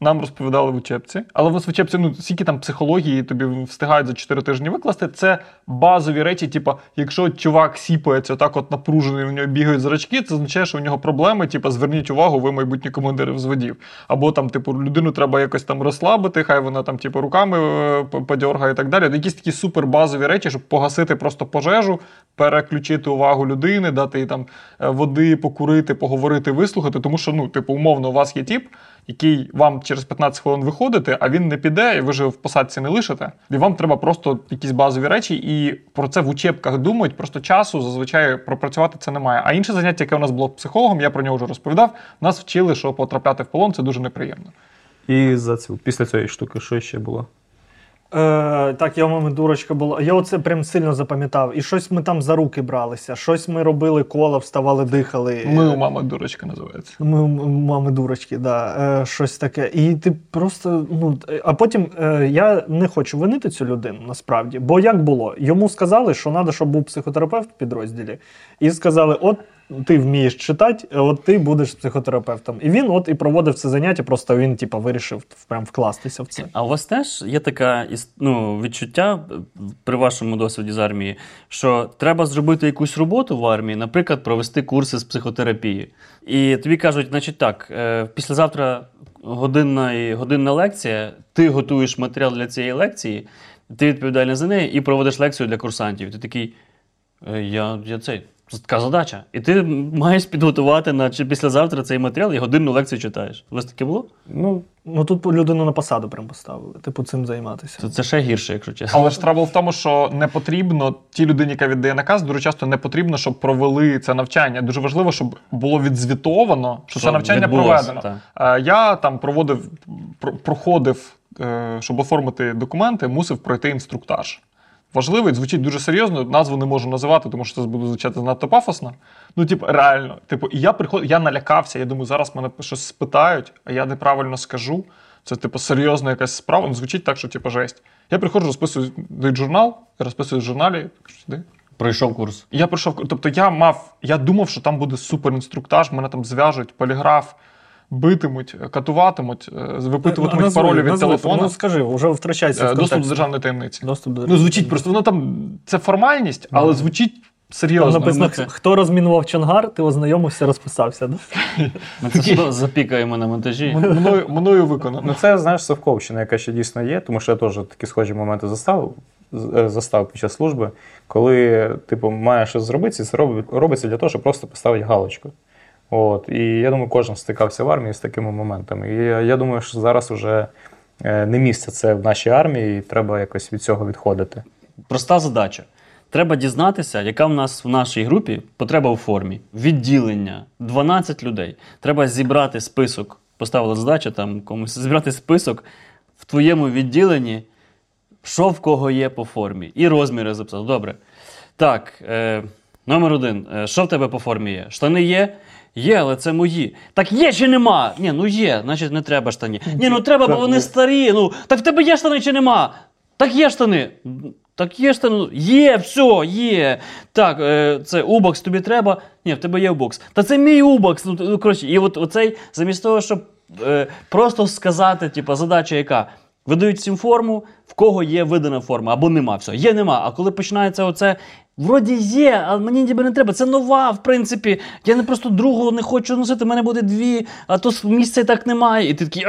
нам розповідали в учебці. Але в нас в учебці, ну, скільки там психології тобі встигають за 4 тижні викласти, це базові речі, типу, якщо чувак сіпається отак от напружений, в нього бігають зрачки, це означає, що в нього проблеми, типу, зверніть увагу, ви майбутні командири взводів. Або там, типу, людину треба якось там розслабити, хай вона там, типу, руками подьоргає і так далі. Якісь такі супербазові речі, щоб погасити просто пожежу, переключити увагу людини, дати їй там води, покурити, поговорити, вислухати, тому що, ну, типу, умовно, у вас є тіп, який вам через 15 хвилин виходити, а він не піде, і ви ж в посадці не лишите. І вам треба просто якісь базові речі, і про це в учебках думають, просто часу зазвичай пропрацювати це немає. А інше заняття, яке у нас було психологом, я про нього вже розповідав, нас вчили, що потрапляти в полон – це дуже неприємно. І після цієї штуки що ще було? Так, я в мене дурочка була. Я оце прям сильно запам'ятав. І щось ми там за руки бралися, щось ми робили кола, вставали, дихали. Ми у мами дурочка називається. Ми у мами дурочки, да. Щось таке. І ти просто, ну, а потім я не хочу винити цю людину, насправді. Бо як було? Йому сказали, що треба, щоб був психотерапевт в підрозділі. І сказали, от ти вмієш читати, от ти будеш психотерапевтом. І він от і проводив це заняття, просто він, типу, вирішив прям вкластися в це. А у вас теж є таке, ну, відчуття при вашому досвіді з армії, що треба зробити якусь роботу в армії, наприклад, провести курси з психотерапії. І тобі кажуть, значить так, післязавтра годинна лекція, ти готуєш матеріал для цієї лекції, ти відповідальний за неї і проводиш лекцію для курсантів. Ти такий, це така задача. І ти маєш підготувати на післязавтра цей матеріал і годинну лекцію читаєш. У вас таке було? Ну тут людину на посаду прям поставили. Типу цим займатися. Це ще гірше, якщо чесно. Але ж трабл в тому, що не потрібно, тій людині, яка віддає наказ, дуже часто не потрібно, щоб провели це навчання. Дуже важливо, щоб було відзвітовано, що це навчання проведено. Так. Я там проходив, щоб оформити документи, мусив пройти інструктаж. Важливий, звучить дуже серйозно, назву не можу називати, тому що це буде звучати надто пафосно. Ну, типу, реально. Типу, я приходив, я налякався, я думаю, зараз мене щось спитають, а я неправильно скажу. Це, типу, серйозна якась справа. Ну, звучить так, що, типу, жесть. Я приходжу, розписую журнал, розписую в журналі. Сюди. Пройшов курс. Я пройшов курс. Тобто, я думав, що там буде суперінструктаж, мене там зв'яжуть, поліграф. Битимуть, катуватимуть, випитуватимуть паролі від телефону. Ну, скажи, вже втрачається в контексті. Доступ до державної таємниці. Ну, звучить просто, воно там, це формальність, але звучить серйозно. Там написано, хто розмінував чангар, ти ознайомився, розписався. Да? Ми це сюди запікаємо на монтажі. Мною виконано. Ну, це, знаєш, совковщина, яка ще дійсно є, тому що я теж такі схожі моменти застав під час служби, коли, типу, маєш щось зробити, і це робиться для того, щоб просто поставити галочку. От. І я думаю, кожен стикався в армії з такими моментами. І я думаю, що зараз вже не місце це в нашій армії, і треба якось від цього відходити. Проста задача. Треба дізнатися, яка в нас в нашій групі потреба у формі. Відділення. 12 людей. Треба зібрати список. Поставила задача там комусь. Зібрати список в твоєму відділенні, що в кого є по формі. І розміри записав. Добре. Так, номер 1. Що в тебе по формі є? Штани є? Є, але це мої. Так є чи нема? Ні, ну є, значить не треба штани. Ні, ну треба, бо вони старі. Ну, так в тебе є штани чи нема? Так є штани. Так є штани. Є, все, є. Так, це убокс тобі треба? Ні, в тебе є убокс. Та це мій убокс. Ну, коротше, і от оцей, замість того, щоб просто сказати, типа, задача яка? Видають всім форму, в кого є видана форма, або нема. Все, є, нема. А коли починається оце, вроді є, але мені ніби не треба. Це нова, в принципі. Я не просто другу не хочу носити, в мене буде 2, а то місця так немає. І ти такий,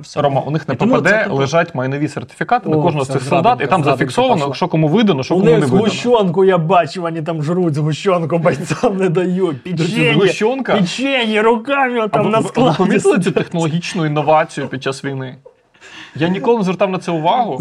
все. Рома, у них на ППД лежать майнові сертифікати на кожного з цих солдат, і там зафіксовано, що кому видано, що кому не видано. У них згущенку я бачу, вони там жруть згущенку, бойцям не дають. Печенье руками там на складі. Ви помітили цю технологічну інновацію під час війни? Я ніколи не звертав на це увагу,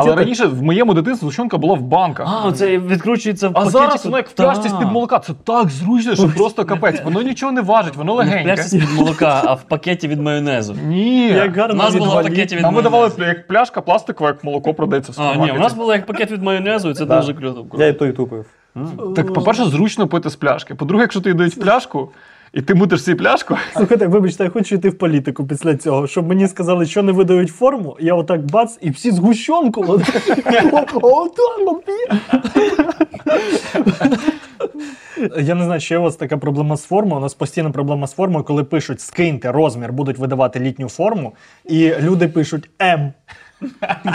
але раніше в моєму дитинстві згущенка була в банках. Оце відкручується в пакетику. А зараз воно як в пляшці з-під молока. Це так зручно, що просто капець. Воно нічого не важить, воно легеньке. Не в пляшці з-під молока, а в пакеті від майонезу. Ні. У нас було в пакеті від майонезу. Нам давали як пляшка пластикова, як молоко продається в супермаркеті. Ні, у нас було як пакет від майонезу, і це дуже круто. Я і той тупив. Так, по-перше, зручно пити з пляшки. По-друге, якщо ти дають пляшку, і ти мутиш цю пляшку? Слухайте, вибачте, я хочу йти в політику після цього, щоб мені сказали, що не видають форму, я отак бац, і всі згущенку. О, там, Я не знаю, ще у вас така проблема з формою. У нас постійна проблема з формою, коли пишуть «скиньте розмір», будуть видавати літню форму, і люди пишуть «М».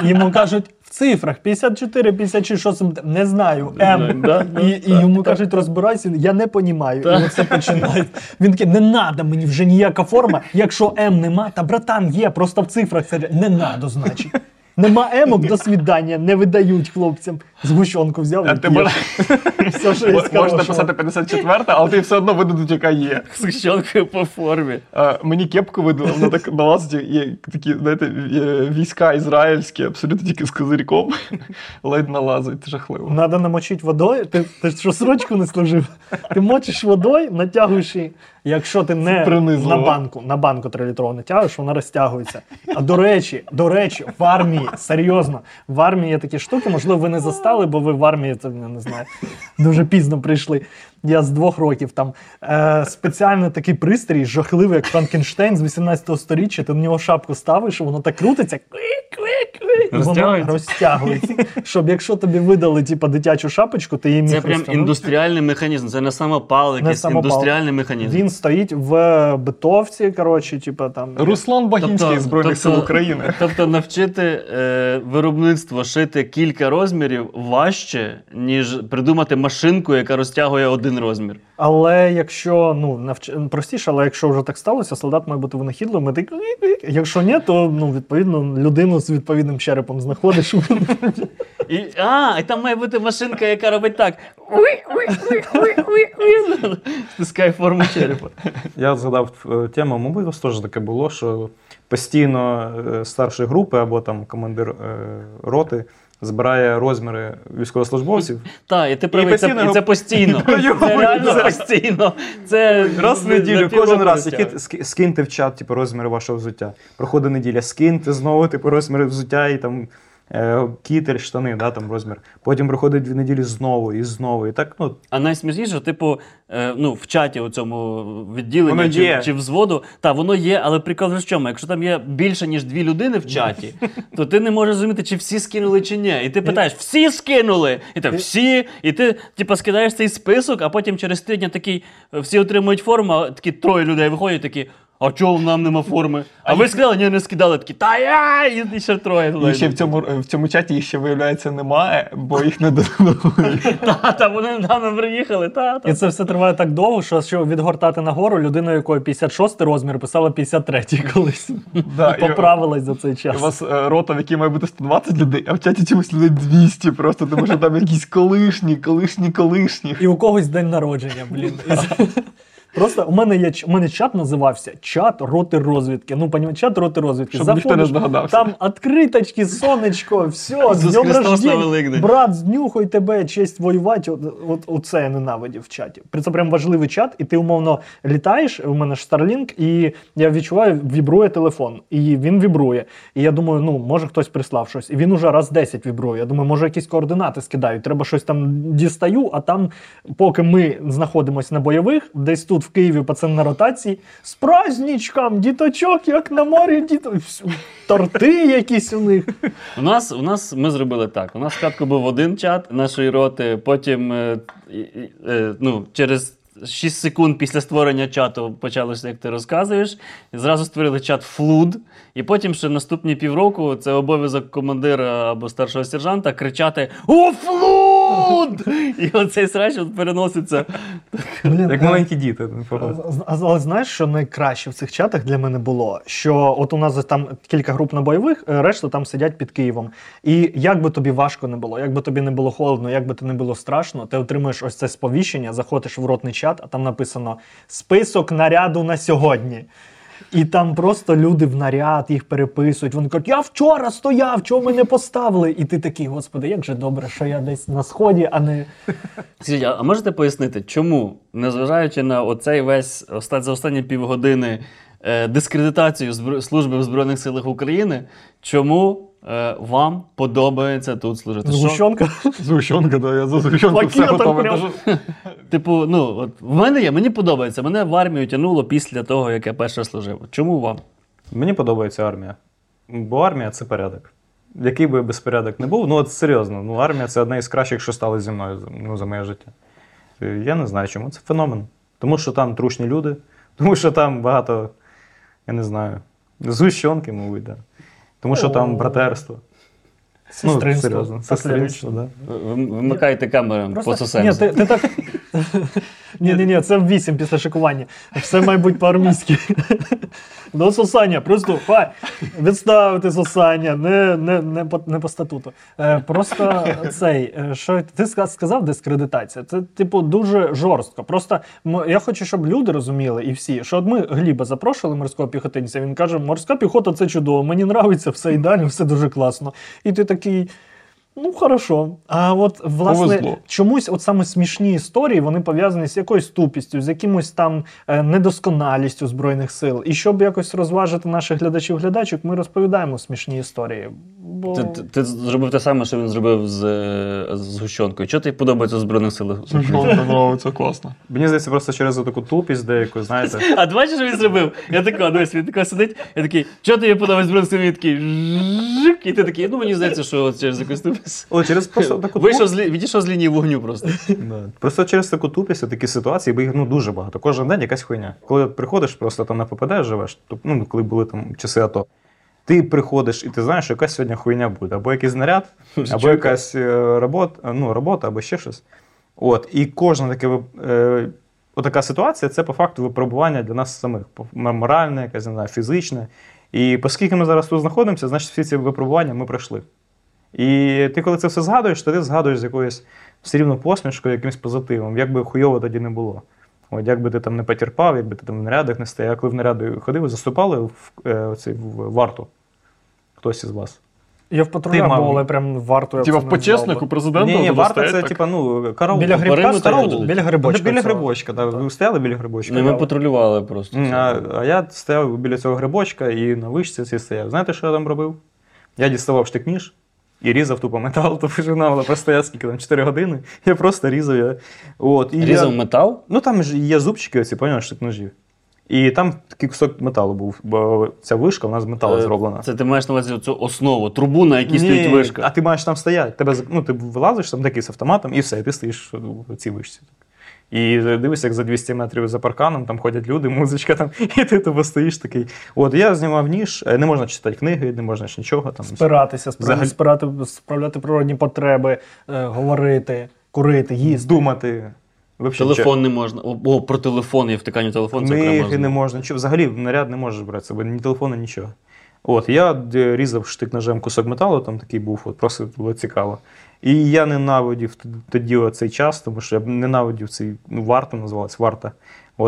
Йому кажуть в цифрах 54, 56, 70, не знаю, М. І йому кажуть, розбирайся, я не понімаю. І оце починає. Він такий, не надо мені вже ніяка форма, якщо М нема, та братан є, просто в цифрах це не надо, значить. Нема емок, до свідання, не видають хлопцям. Згущенку взяв, а ти б... все, що я сказав. Можна писати 54-та, але ти все одно видадуть, яка є. Згущенкою по формі. Мені кепку видали, вона так налазить, є такі, знаєте, війська ізраїльські, абсолютно тільки з козирьком, ледь налазить, жахливо. Надо намочити водою, ти що, срочку не служив? Ти мочиш водою, натягуєш її. Якщо ти не на банку 3-літрову натягуєш, вона розтягується. А до речі, в армії, серйозно, в армії є такі штуки, можливо, ви не застали, бо ви в армії, це, я не знаю, дуже пізно прийшли. Я з 2 років там. Спеціально такий пристрій, жахливий, як Франкенштейн з 18-го сторіччя, ти на нього шапку ставиш, і воно так крутиться, воно розтягується. Щоб якщо тобі видали типу, дитячу шапочку, ти її міг розтягнути. Це прям індустріальний механізм, це не самопал, якийсь індустріальний механізм. Він стоїть в битовці, коротше, типу там... Руслан Багінський із Збройних сил України. Тобто навчити виробництво шити кілька розмірів важче, ніж придумати машинку, яка розтягує один розмір. Але якщо, простіше, але якщо вже так сталося, солдат має бути винахідливим, і ти... Якщо ні, то, відповідно, людину з відповідним черепом знаходиш. І там має бути машинка, яка робить так. Стискає форму черепа. Я згадав тему, мабуть, у вас теж таке було, що постійно старші групи або там командир роти збирає розміри військовослужбовців. Так, і ти правий, це постійно. Це реально постійно. Раз в неділю, кожен раз, скиньте в чат розміри вашого взуття. Проходить неділя, скиньте знову розміри взуття і там кітель, штани, там розмір. Потім проходить 2 неділі знову і знову. І так, А найсмішніше, в чаті у цьому відділенні чи взводу, воно є, але прикол в чому? Якщо там є більше, ніж 2 людини в чаті, то ти не можеш розуміти, чи всі скинули, чи ні. І ти питаєш, всі скинули? І так, всі. І ти, скидаєш цей список, а потім через тиждень такий, всі отримують форму, а такі 3 людей виходять, такі... А чого нам нема форми? А ви скидали? Ні, не скидали. Такі, і ще 3. І ще в цьому чаті їх ще, виявляється, немає, бо їх не додавали. Вони нам приїхали, І це все триває так довго, що щоб відгортати нагору, людина, якої 56-й розмір, писала 53-й колись. І поправилась за цей час. У вас рота, в якій має бути 120 людей, а в чаті чомусь людей 200 просто, тому що там якісь колишні. І у когось день народження, блін. Просто у мене чат називався «Чат роти розвідки». Чат роти розвідки. Щоб ніхто не здогадався. Там відкриточки, сонечко, все, з днем рождень, брат, знюхай тебе, честь воювати. Оце я ненавидів в чаті. Це прям важливий чат, і ти умовно літаєш, у мене ж Starlink, і я відчуваю, вібрує телефон. І він вібрує. І я думаю, може хтось прислав щось. І він уже раз 10 вібрує. Я думаю, може якісь координати скидають, треба щось там дістаю, а там, поки ми знаходимося на бойових, десь тут в Києві пацан на ротації, з праздничком, діточок, як на морі, торти якісь у них. У нас ми зробили так. У нас спочатку був один чат нашої роти, потім через 6 секунд після створення чату почалося, як ти розказуєш, і зразу створили чат «Флуд», і потім ще наступні півроку це обов'язок командира або старшого сержанта кричати «О, Флуд!» І оцей срач переноситься як маленькі діти. Але знаєш, що найкраще в цих чатах для мене було? Що от у нас там кілька груп на бойових, решта там сидять під Києвом. І як би тобі важко не було, як би тобі не було холодно, як би тобі не було страшно, ти отримуєш ось це сповіщення, заходиш в ротний чат, а там написано «Список наряду на сьогодні». І там просто люди в наряд, їх переписують. Вони кажуть, я вчора стояв, чого мене поставили? І ти такий, господи, як же добре, що я десь на сході, а не... Скажіть, а можете пояснити, чому, незважаючи на оцей весь за останні півгодини дискредитацію Служби в Збройних силах України, чому вам подобається тут служити? Згущенка? Згущенка, так, я за згущенку все готовий. В мене є, мені подобається. Мене в армію тягнуло після того, як я перше служив. Чому вам? Мені подобається армія. Бо армія – це порядок. Який би безпорядок не був, серйозно, армія – це одна із кращих, що стало зі мною за моє життя. Я не знаю, чому. Це феномен. Тому що там трушні люди, тому що там багато, я не знаю, згущенки, мабуть, да. Тому що там братерство. Сестринство. Ну, серйозно. Сестринство, так. Да. Вмикайте камеру по сусенцю. Ні, ти так... Ні, це в 8 після шикування. Все має бути по-армійськи. До сосання, просто відставити сосання, не по статуту. Просто цей, що ти сказав, дискредитація, це типу дуже жорстко. Просто я хочу, щоб люди розуміли і всі, що от ми Гліба запрошували, морського піхотинця, він каже, морська піхота – це чудово, мені подобається, все ідеально, все дуже класно. І ти такий... Ну, хорошо. А от, власне, повезло. Чомусь от саме смішні історії, вони пов'язані з якоюсь тупістю, з якимось там недосконалістю Збройних сил. І щоб якось розважити наших глядачів-глядачок, ми розповідаємо смішні історії. Бо... Ти зробив те саме, що він зробив з Гущонкою. Чого тобі подобається Збройних сил? Це класно. Мені здається, просто через таку тупість деяку, знаєте. А ти бачиш, що він зробив? Я такий, дивись, він такий сидить, я такий, чого тобі подобається Збройних сил? Він такий, жик, і ти такий, ну мені здається, що через якусь тупість. Відійшов з лінії вогню просто. Просто через таку тупість, такі ситуації, бо їх дуже багато. Кожен день якась хуйня. Коли приходиш, просто там на ППД живеш, коли були там часи АТО, ти приходиш і ти знаєш, що якась сьогодні хуйня буде. Або якийсь наряд, або якась робота, або ще щось. І кожна така ситуація, це по факту випробування для нас самих. Моральне, якесь, фізичне. І оскільки ми зараз тут знаходимося, значить всі ці випробування ми пройшли. І ти, коли це все згадуєш, то ти згадуєш з якоюсь все рівно посмішкою, якимось позитивом, як би хуйово тоді не було. Як би ти там не потерпав, як би ти там в нарядах не стояв. А коли в наряди ходив, заступали в варту хтось із вас? Я в патрулях був, але прям варту я б не назвав. Типа в почеснику президента? Ні, варта це типа, караул. Біля грибочка. Біля грибочка, так. Ви стояли біля грибочка? Ми патрулювали просто. А я стояв біля цього грибочка і на вишці цій стояв. Знаєте, що я там робив? Я діставав штик-ніж. І різав тупо метал, тобто журнала просто я скільки там 4 години, я просто різав. Різав метал? Ну там ж є зубчики оці, поняв, штик-ножів. І там такий кусок металу був, бо ця вишка в нас з металу зроблена. Це ти маєш на увазі цю основу, трубу, на якій стоїть вишка. А ти маєш там стояти. Ти вилазиш там такий з автоматом і все, і ти стоїш в цій вишці. І дивишся, як за 200 метрів за парканом, там ходять люди, музичка там, і ти тобі стоїш такий. Я знімав ніж, не можна читати книги, не можна нічого. Там, спиратися, справляти природні потреби, говорити, курити, їсти. Думати. Телефон не можна. О, про телефон і втикання в телефон. Книги не можна. Взагалі наряд не можеш брати з собою, ні телефону, нічого. Я різав штик-ножем кусок металу, там такий був, просто було цікаво. І я ненавидів тоді цей час, тому що я ненавидів цей, варта називалась, варта.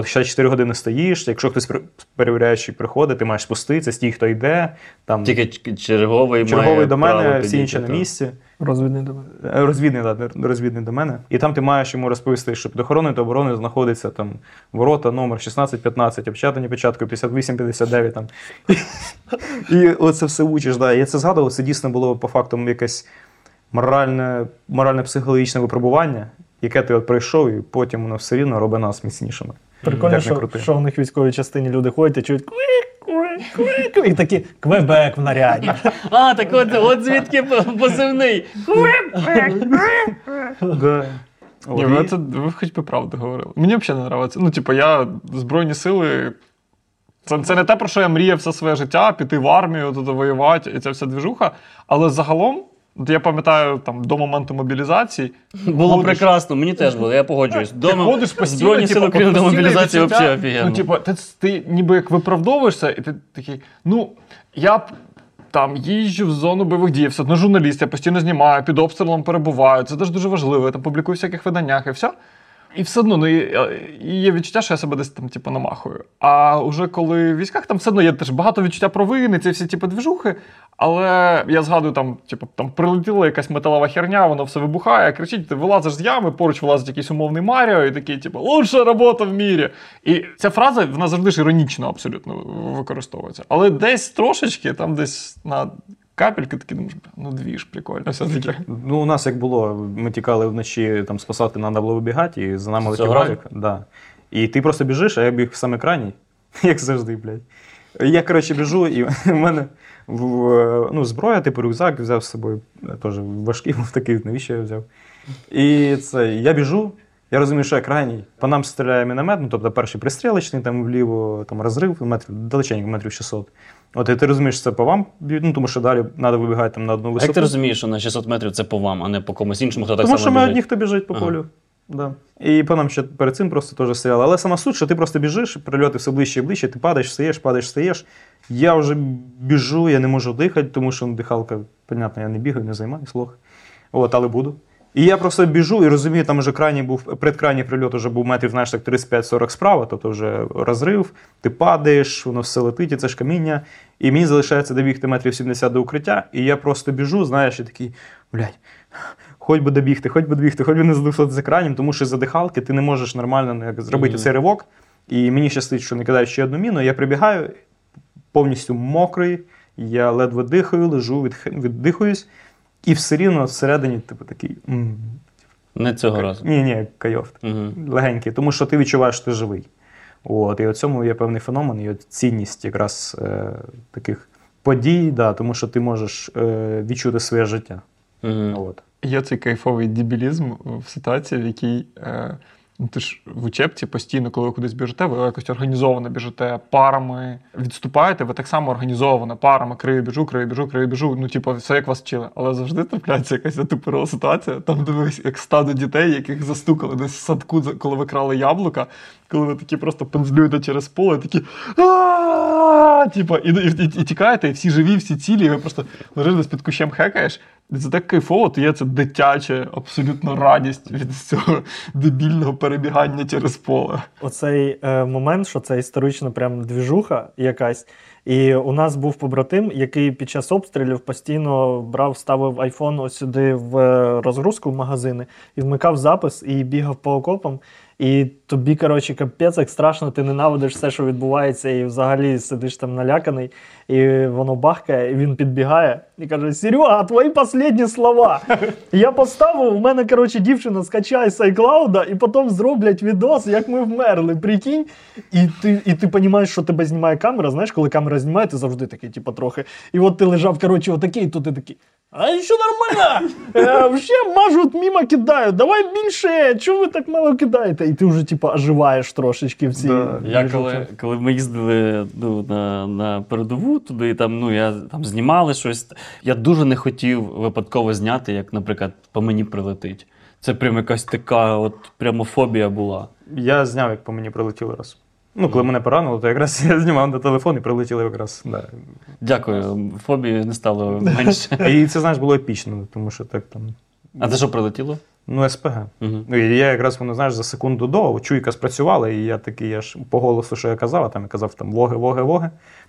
Ще 4 години стоїш, якщо хтось перевіряючий приходить, ти маєш спуститися, стій, хто йде. Там, тільки черговий до мене, всі інші на місці. Розвідний до мене. Розвідний до мене. І там ти маєш йому розповісти, що під охороною та обороною знаходиться там ворота номер 16-15, обчатані печаткою 58-59 там. І оце все учиш. Да. Я це згадував, це дійсно було по факту якесь морально-психологічне випробування, яке ти пройшов, і потім воно все рівно робить нас міцнішими. Прикольно, що в них в військовій частині люди ходять і чують квик-квик-квик, і такі Квебек в наряді. А, так от звідки позивний. Квебек-квик-квик. Ви хоч би правду говорили. Мені взагалі не подобається. Я Збройні сили... Це не те, про що я мріяв все своє життя, піти в армію, воювати, і ця вся двіжуха. Але загалом, я пам'ятаю, до моменту мобілізації... Було прекрасно, мені теж було, я погоджуюсь. Ти ходиш постійно, крім до мобілізації, взагалі офігенно. Ти ніби як виправдовуєшся, і ти такий, я їжджу в зону бойових дій, все одно журналіст, я постійно знімаю, під обстрілом перебуваю, це теж дуже важливо, я публікую в всяких виданнях, і все. І все одно є відчуття, що я себе десь намахую. А вже коли в військах, все одно є теж багато відчуття провини, ці всі двіжухи. Але я згадую, прилетіла якась металова херня, воно все вибухає, кричить, ти вилазиш з ями, поруч вилазить якийсь умовний Маріо і такий, лучша робота в мірі. І ця фраза, вона завжди ж іронічно абсолютно використовується. Але десь трошечки, там десь на... Капельки такі, думаєш, двіж, прикольно все-таки. У нас як було, ми тікали вночі, з посадки треба було вибігати, і за нами летів гравік. І ти просто біжиш, а я біг в саме крайній, як завжди, блядь. Я, біжу, і в мене зброя, рюкзак взяв з собою, теж важкий був такий, навіщо я взяв. І я біжу, Я розумію, що я крайній. По нам стріляє міномет, ну, тобто перший пристрілочний, там вліво, там розрив, метрів, далеченько, метрів 600. От і ти розумієш, що це по вам б'ють, ну, тому що далі треба вибігати там на одну висоту. Як ти розумієш, що на 600 метрів це по вам, а не по комусь іншому, хто так само біжить? Тому що ми одні, хто біжить по полю. Да. І по нам ще перед цим просто теж стріляли. Але сама суть, що ти просто біжиш, прильоти все ближче і ближче, ти падаєш, встаєш, падаєш, встаєш. Я вже біжу, я не можу дихати, тому що дихалка, понятно, я не бігаю, не займаюсь, лох. От, але буду. І я просто біжу і розумію, там вже крайній був, предкрайній прильот вже був метрів, знаєш, так 35-40 справа, тобто вже розрив, ти падаєш, воно все летить, і це ж каміння. І мені залишається добігти метрів 70 до укриття, і я просто біжу, знаєш, і такий, блядь, хоч би добігти, хоч би не задихатися кранем, тому що задихалки ти не можеш нормально як, зробити цей ривок. І мені щастить, що не кидають ще одну міну, я прибігаю, повністю мокрий, я ледве дихаю, лежу, віддихуюсь. І все рівно всередині типу такий... Не цього разу. Ні, кайофт. Угу. Легенький. Тому що ти відчуваєш, що ти живий. От, і в цьому є певний феномен, і от цінність якраз таких подій, да, тому що ти можеш відчути своє життя. Угу. От. Є цей кайфовий дебілізм в ситуації, в якій... Ти ж в учебці постійно, коли ви кудись біжите, ви якось організовано біжите парами, відступаєте, ви так само організовано парами, крию біжу, ну типу все як вас вчили. Але завжди трапляється якась типова ситуація, там дивись, як стадо дітей, яких застукали десь в садку, коли ви крали яблука, коли ви такі просто пензлюєте через поле, такі і тікаєте, і всі живі, всі цілі, і ви просто лежиш десь під кущем хекаєш. І це так кайфово, то є це дитяча абсолютно радість від цього дебільного перебігання через поле. Оцей момент, що це історично прям двіжуха якась. І у нас був побратим, який під час обстрілів постійно ставив айфон ось сюди в розгрузку в магазини і вмикав запис, і бігав по окопам. І тобі, коротше, капець, як страшно, ти ненавидиш все, що відбувається, і взагалі сидиш там наляканий, і воно бахкає, і він підбігає, і каже, Серега, твої останні слова. Я поставив, у мене, коротше, дівчина скачає з iCloud, і потім зроблять відос, як ми вмерли, прикинь. І ти розумієш, що тебе знімає камера, знаєш, коли камера знімає, ти завжди такий, типу, трохи. І от ти лежав, коротше, отакий, і тут ти такий. А еще нормально, вообще мажут, мимо кидают, давай більше, чого ви так мало кидаєте? І ти вже типу оживаєш трошечки в цій... Да. Я коли ми їздили на передову туди, і там, я, там знімали щось, я дуже не хотів випадково зняти, як, наприклад, по мені прилетить. Це прям якась така от прямо фобія була. Я зняв, як по мені прилетіло раз. Коли мене поранило, то якраз я знімав на телефон і прилетіли якраз. Да. Дякую, фобії не стало менше. І це, знаєш, було епічно, тому що так там... А це що прилетіло? СПГ. Угу. Я якраз, воно, знаєш, за секунду до, чуйка спрацювала, і я такий, я ж по голосу, що я казав, воги,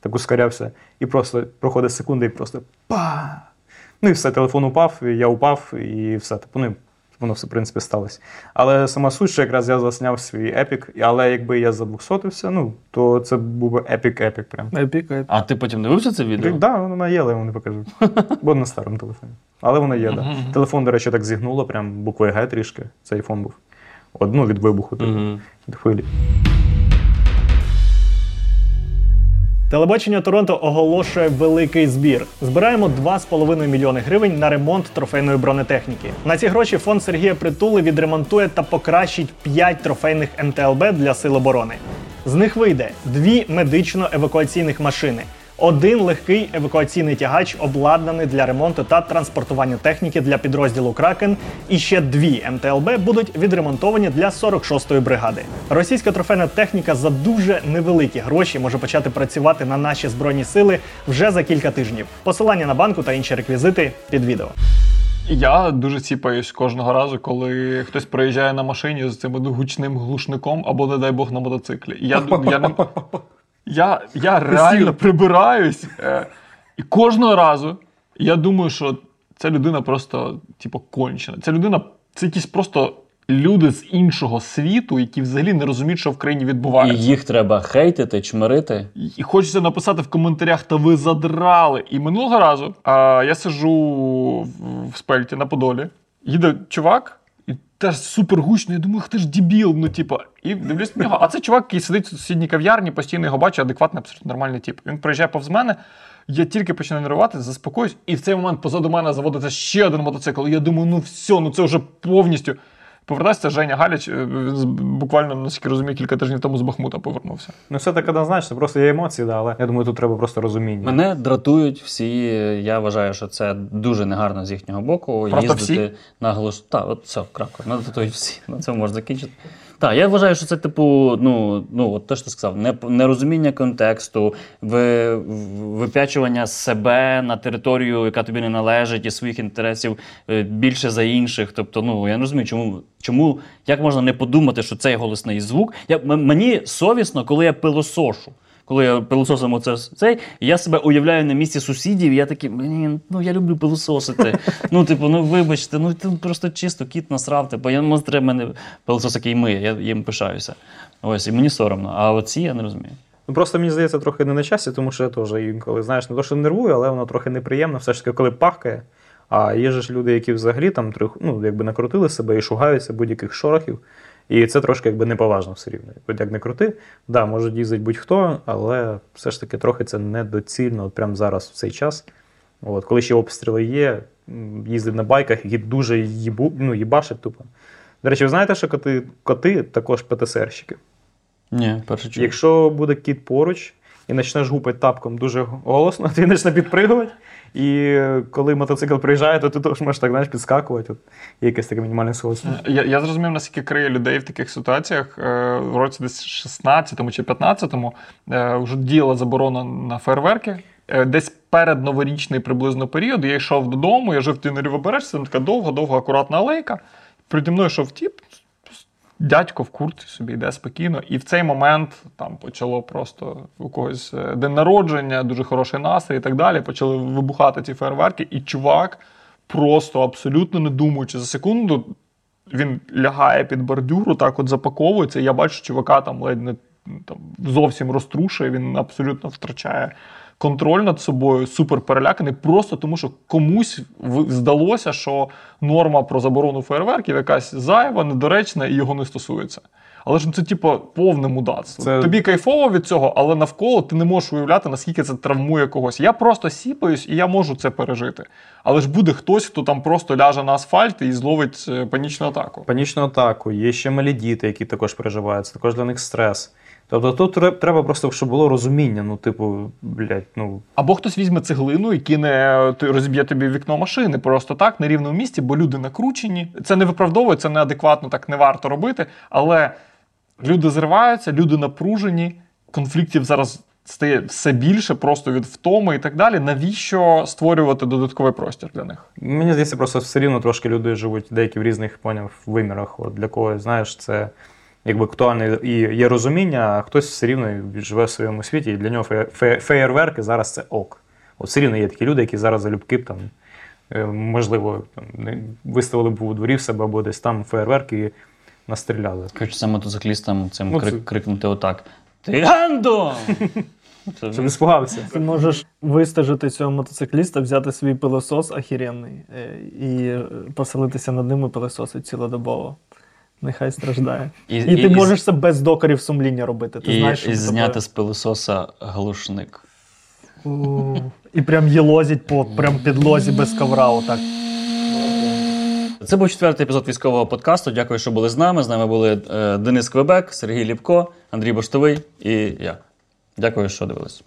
так ускорявся, і просто проходить секунда, і просто па! І все, телефон упав, я упав, і все, воно все, в принципі, сталося. Але сама суть, що якраз я засняв свій епік, але якби я задвухсотився, то це був би епік-епік прям. Епік. А ти потім дивився це відео? Так, да, воно є, але я вам не покажу. Бо на старому телефоні. Але воно є, так. Да. Телефон, до речі, так зігнуло, прям букви Г трішки, цей фон був. Одну від вибуху, від хвилі. Телебачення Торонто оголошує великий збір. Збираємо 2,5 мільйони гривень на ремонт трофейної бронетехніки. На ці гроші фонд Сергія Притули відремонтує та покращить 5 трофейних МТЛБ для Сил оборони. З них вийде 2 медично-евакуаційних машини, 1 легкий евакуаційний тягач, обладнаний для ремонту та транспортування техніки для підрозділу «Кракен», і ще 2 МТЛБ будуть відремонтовані для 46-ї бригади. Російська трофейна техніка за дуже невеликі гроші може почати працювати на наші Збройні Сили вже за кілька тижнів. Посилання на банку та інші реквізити під відео. Я дуже ціпаюсь кожного разу, коли хтось проїжджає на машині з цим гучним глушником або, не дай Бог, на мотоциклі. Я реально прибираюсь, і кожного разу я думаю, що ця людина просто, кончена. Ця людина – це якісь просто люди з іншого світу, які взагалі не розуміють, що в країні відбувається. І їх треба хейтити, чмирити. І хочеться написати в коментарях, та ви задрали. І минулого разу я сиджу в Спельті на Подолі, їде чувак, теж супергучно, я думаю, ти ж дебіл, і дивлюсь на нього, а це чувак, який сидить в сусідній кав'ярні, постійно його бачу, адекватний, абсолютно нормальний тип. Він проїжджає повз мене, я тільки починаю нервувати, заспокоюсь, і в цей момент позаду мене заводиться ще один мотоцикл, і я думаю, все, це вже повністю. Повертався Женя Галіч, буквально, наскільки розумію, кілька тижнів тому з Бахмута повернувся. Ну все так однозначно, просто є емоції, да, але я думаю, тут треба просто розуміння. Мене дратують всі, я вважаю, що це дуже негарно з їхнього боку. Просто їздити всі? Так, от все, крапка. Мене дратують всі, на цьому можна закінчити. Так, я вважаю, що це типу, от те, що ти сказав, нерозуміння контексту, вип'ячування себе на територію, яка тобі не належить, і своїх інтересів більше за інших. Тобто, я не розумію, чому, як можна не подумати, що це є голосний звук. Мені совісно, коли я пилосошу. Коли я пилососом я себе уявляю на місці сусідів, і я такий, я люблю пилососити. Вибачте, тут просто чисто кіт насрав, треба мене пилосос, який миє, я їм пишаюся. Ось, і мені соромно, а оці я не розумію. Просто мені здається трохи не на часі, тому що я теж інколи, не то, що нервую, але воно трохи неприємно, все ж таки, коли пахкає. А є ж люди, які взагалі там, накрутили себе і шугаються будь-яких шорохів. І це трошки неповажно все рівно. Як не крути, да, може їздити будь-хто, але все ж таки трохи це недоцільно прямо зараз, в цей час. Коли ще обстріли є, їздив на байках, які дуже їбашать тупо. До речі, ви знаєте, що коти також ПТСРщики? Ні, перше чую. Якщо буде кіт поруч і почнеш гупати тапком дуже голосно, ти почнеш підпригувати. І коли мотоцикл приїжджає, то ти теж можеш підскакувати. Є якесь таке мінімальне сходство. Я зрозумів, наскільки криє людей в таких ситуаціях. В році десь 16-му чи 15-му вже діяла заборона на фейерверки. Десь перед новорічний приблизно період я йшов додому, я жив в Тинері-Вибережці, там така довга-довга акуратна алейка. Переді мною йшов тіп, дядько в куртці собі йде спокійно. І в цей момент там почало просто у когось день народження, дуже хороший настрій і так далі. Почали вибухати ці фейерверки. І чувак, просто абсолютно не думаючи за секунду, він лягає під бордюру, так от запаковується. І я бачу, чувака там ледь не зовсім розтрушує, він абсолютно втрачає контроль над собою, супер переляканий, просто тому, що комусь здалося, що норма про заборону фейерверків якась зайва, недоречна і його не стосується. Але ж це повне мудацтво. Тобі кайфово від цього, але навколо ти не можеш уявляти, наскільки це травмує когось. Я просто сіпаюсь і я можу це пережити. Але ж буде хтось, хто там просто ляже на асфальт і зловить панічну атаку. Панічну атаку. Є ще малі діти, які також переживають. Це також для них стрес. Тобто тут треба просто, щоб було розуміння, Або хтось візьме цеглину і кине, розіб'є тобі вікно машини, просто так, на рівному місці, бо люди накручені. Це не виправдовує, це неадекватно, так не варто робити, але люди зриваються, люди напружені, конфліктів зараз стає все більше, просто від втоми і так далі. Навіщо створювати додатковий простір для них? Мені здається, просто все рівно трошки люди живуть деякі в різних вимірах. От для когось, це... якби актуальне і є розуміння, а хтось все рівно живе в своєму світі, і для нього феєрверки зараз це ок. От все рівно є такі люди, які зараз залюбки б виставили б у дворі в себе, або десь там феєрверки і настріляли. Хочеться мотоциклістам крикнути отак: «Тигандо!» Щоб не спугався. Ти можеш вистежити цього мотоцикліста, взяти свій пилосос охеренний і поселитися над ним і пилососити цілодобово. Нехай страждає. І ти можеш це без докорів сумління робити. Ти знаєш, і зняти з пилососа глушник. І прям єлозять по підлозі без ковра отак. Це був 4-й епізод військового подкасту. Дякую, що були з нами. З нами були Денис Квебек, Сергій Ліпко, Андрій Баштовий і я. Дякую, що дивились.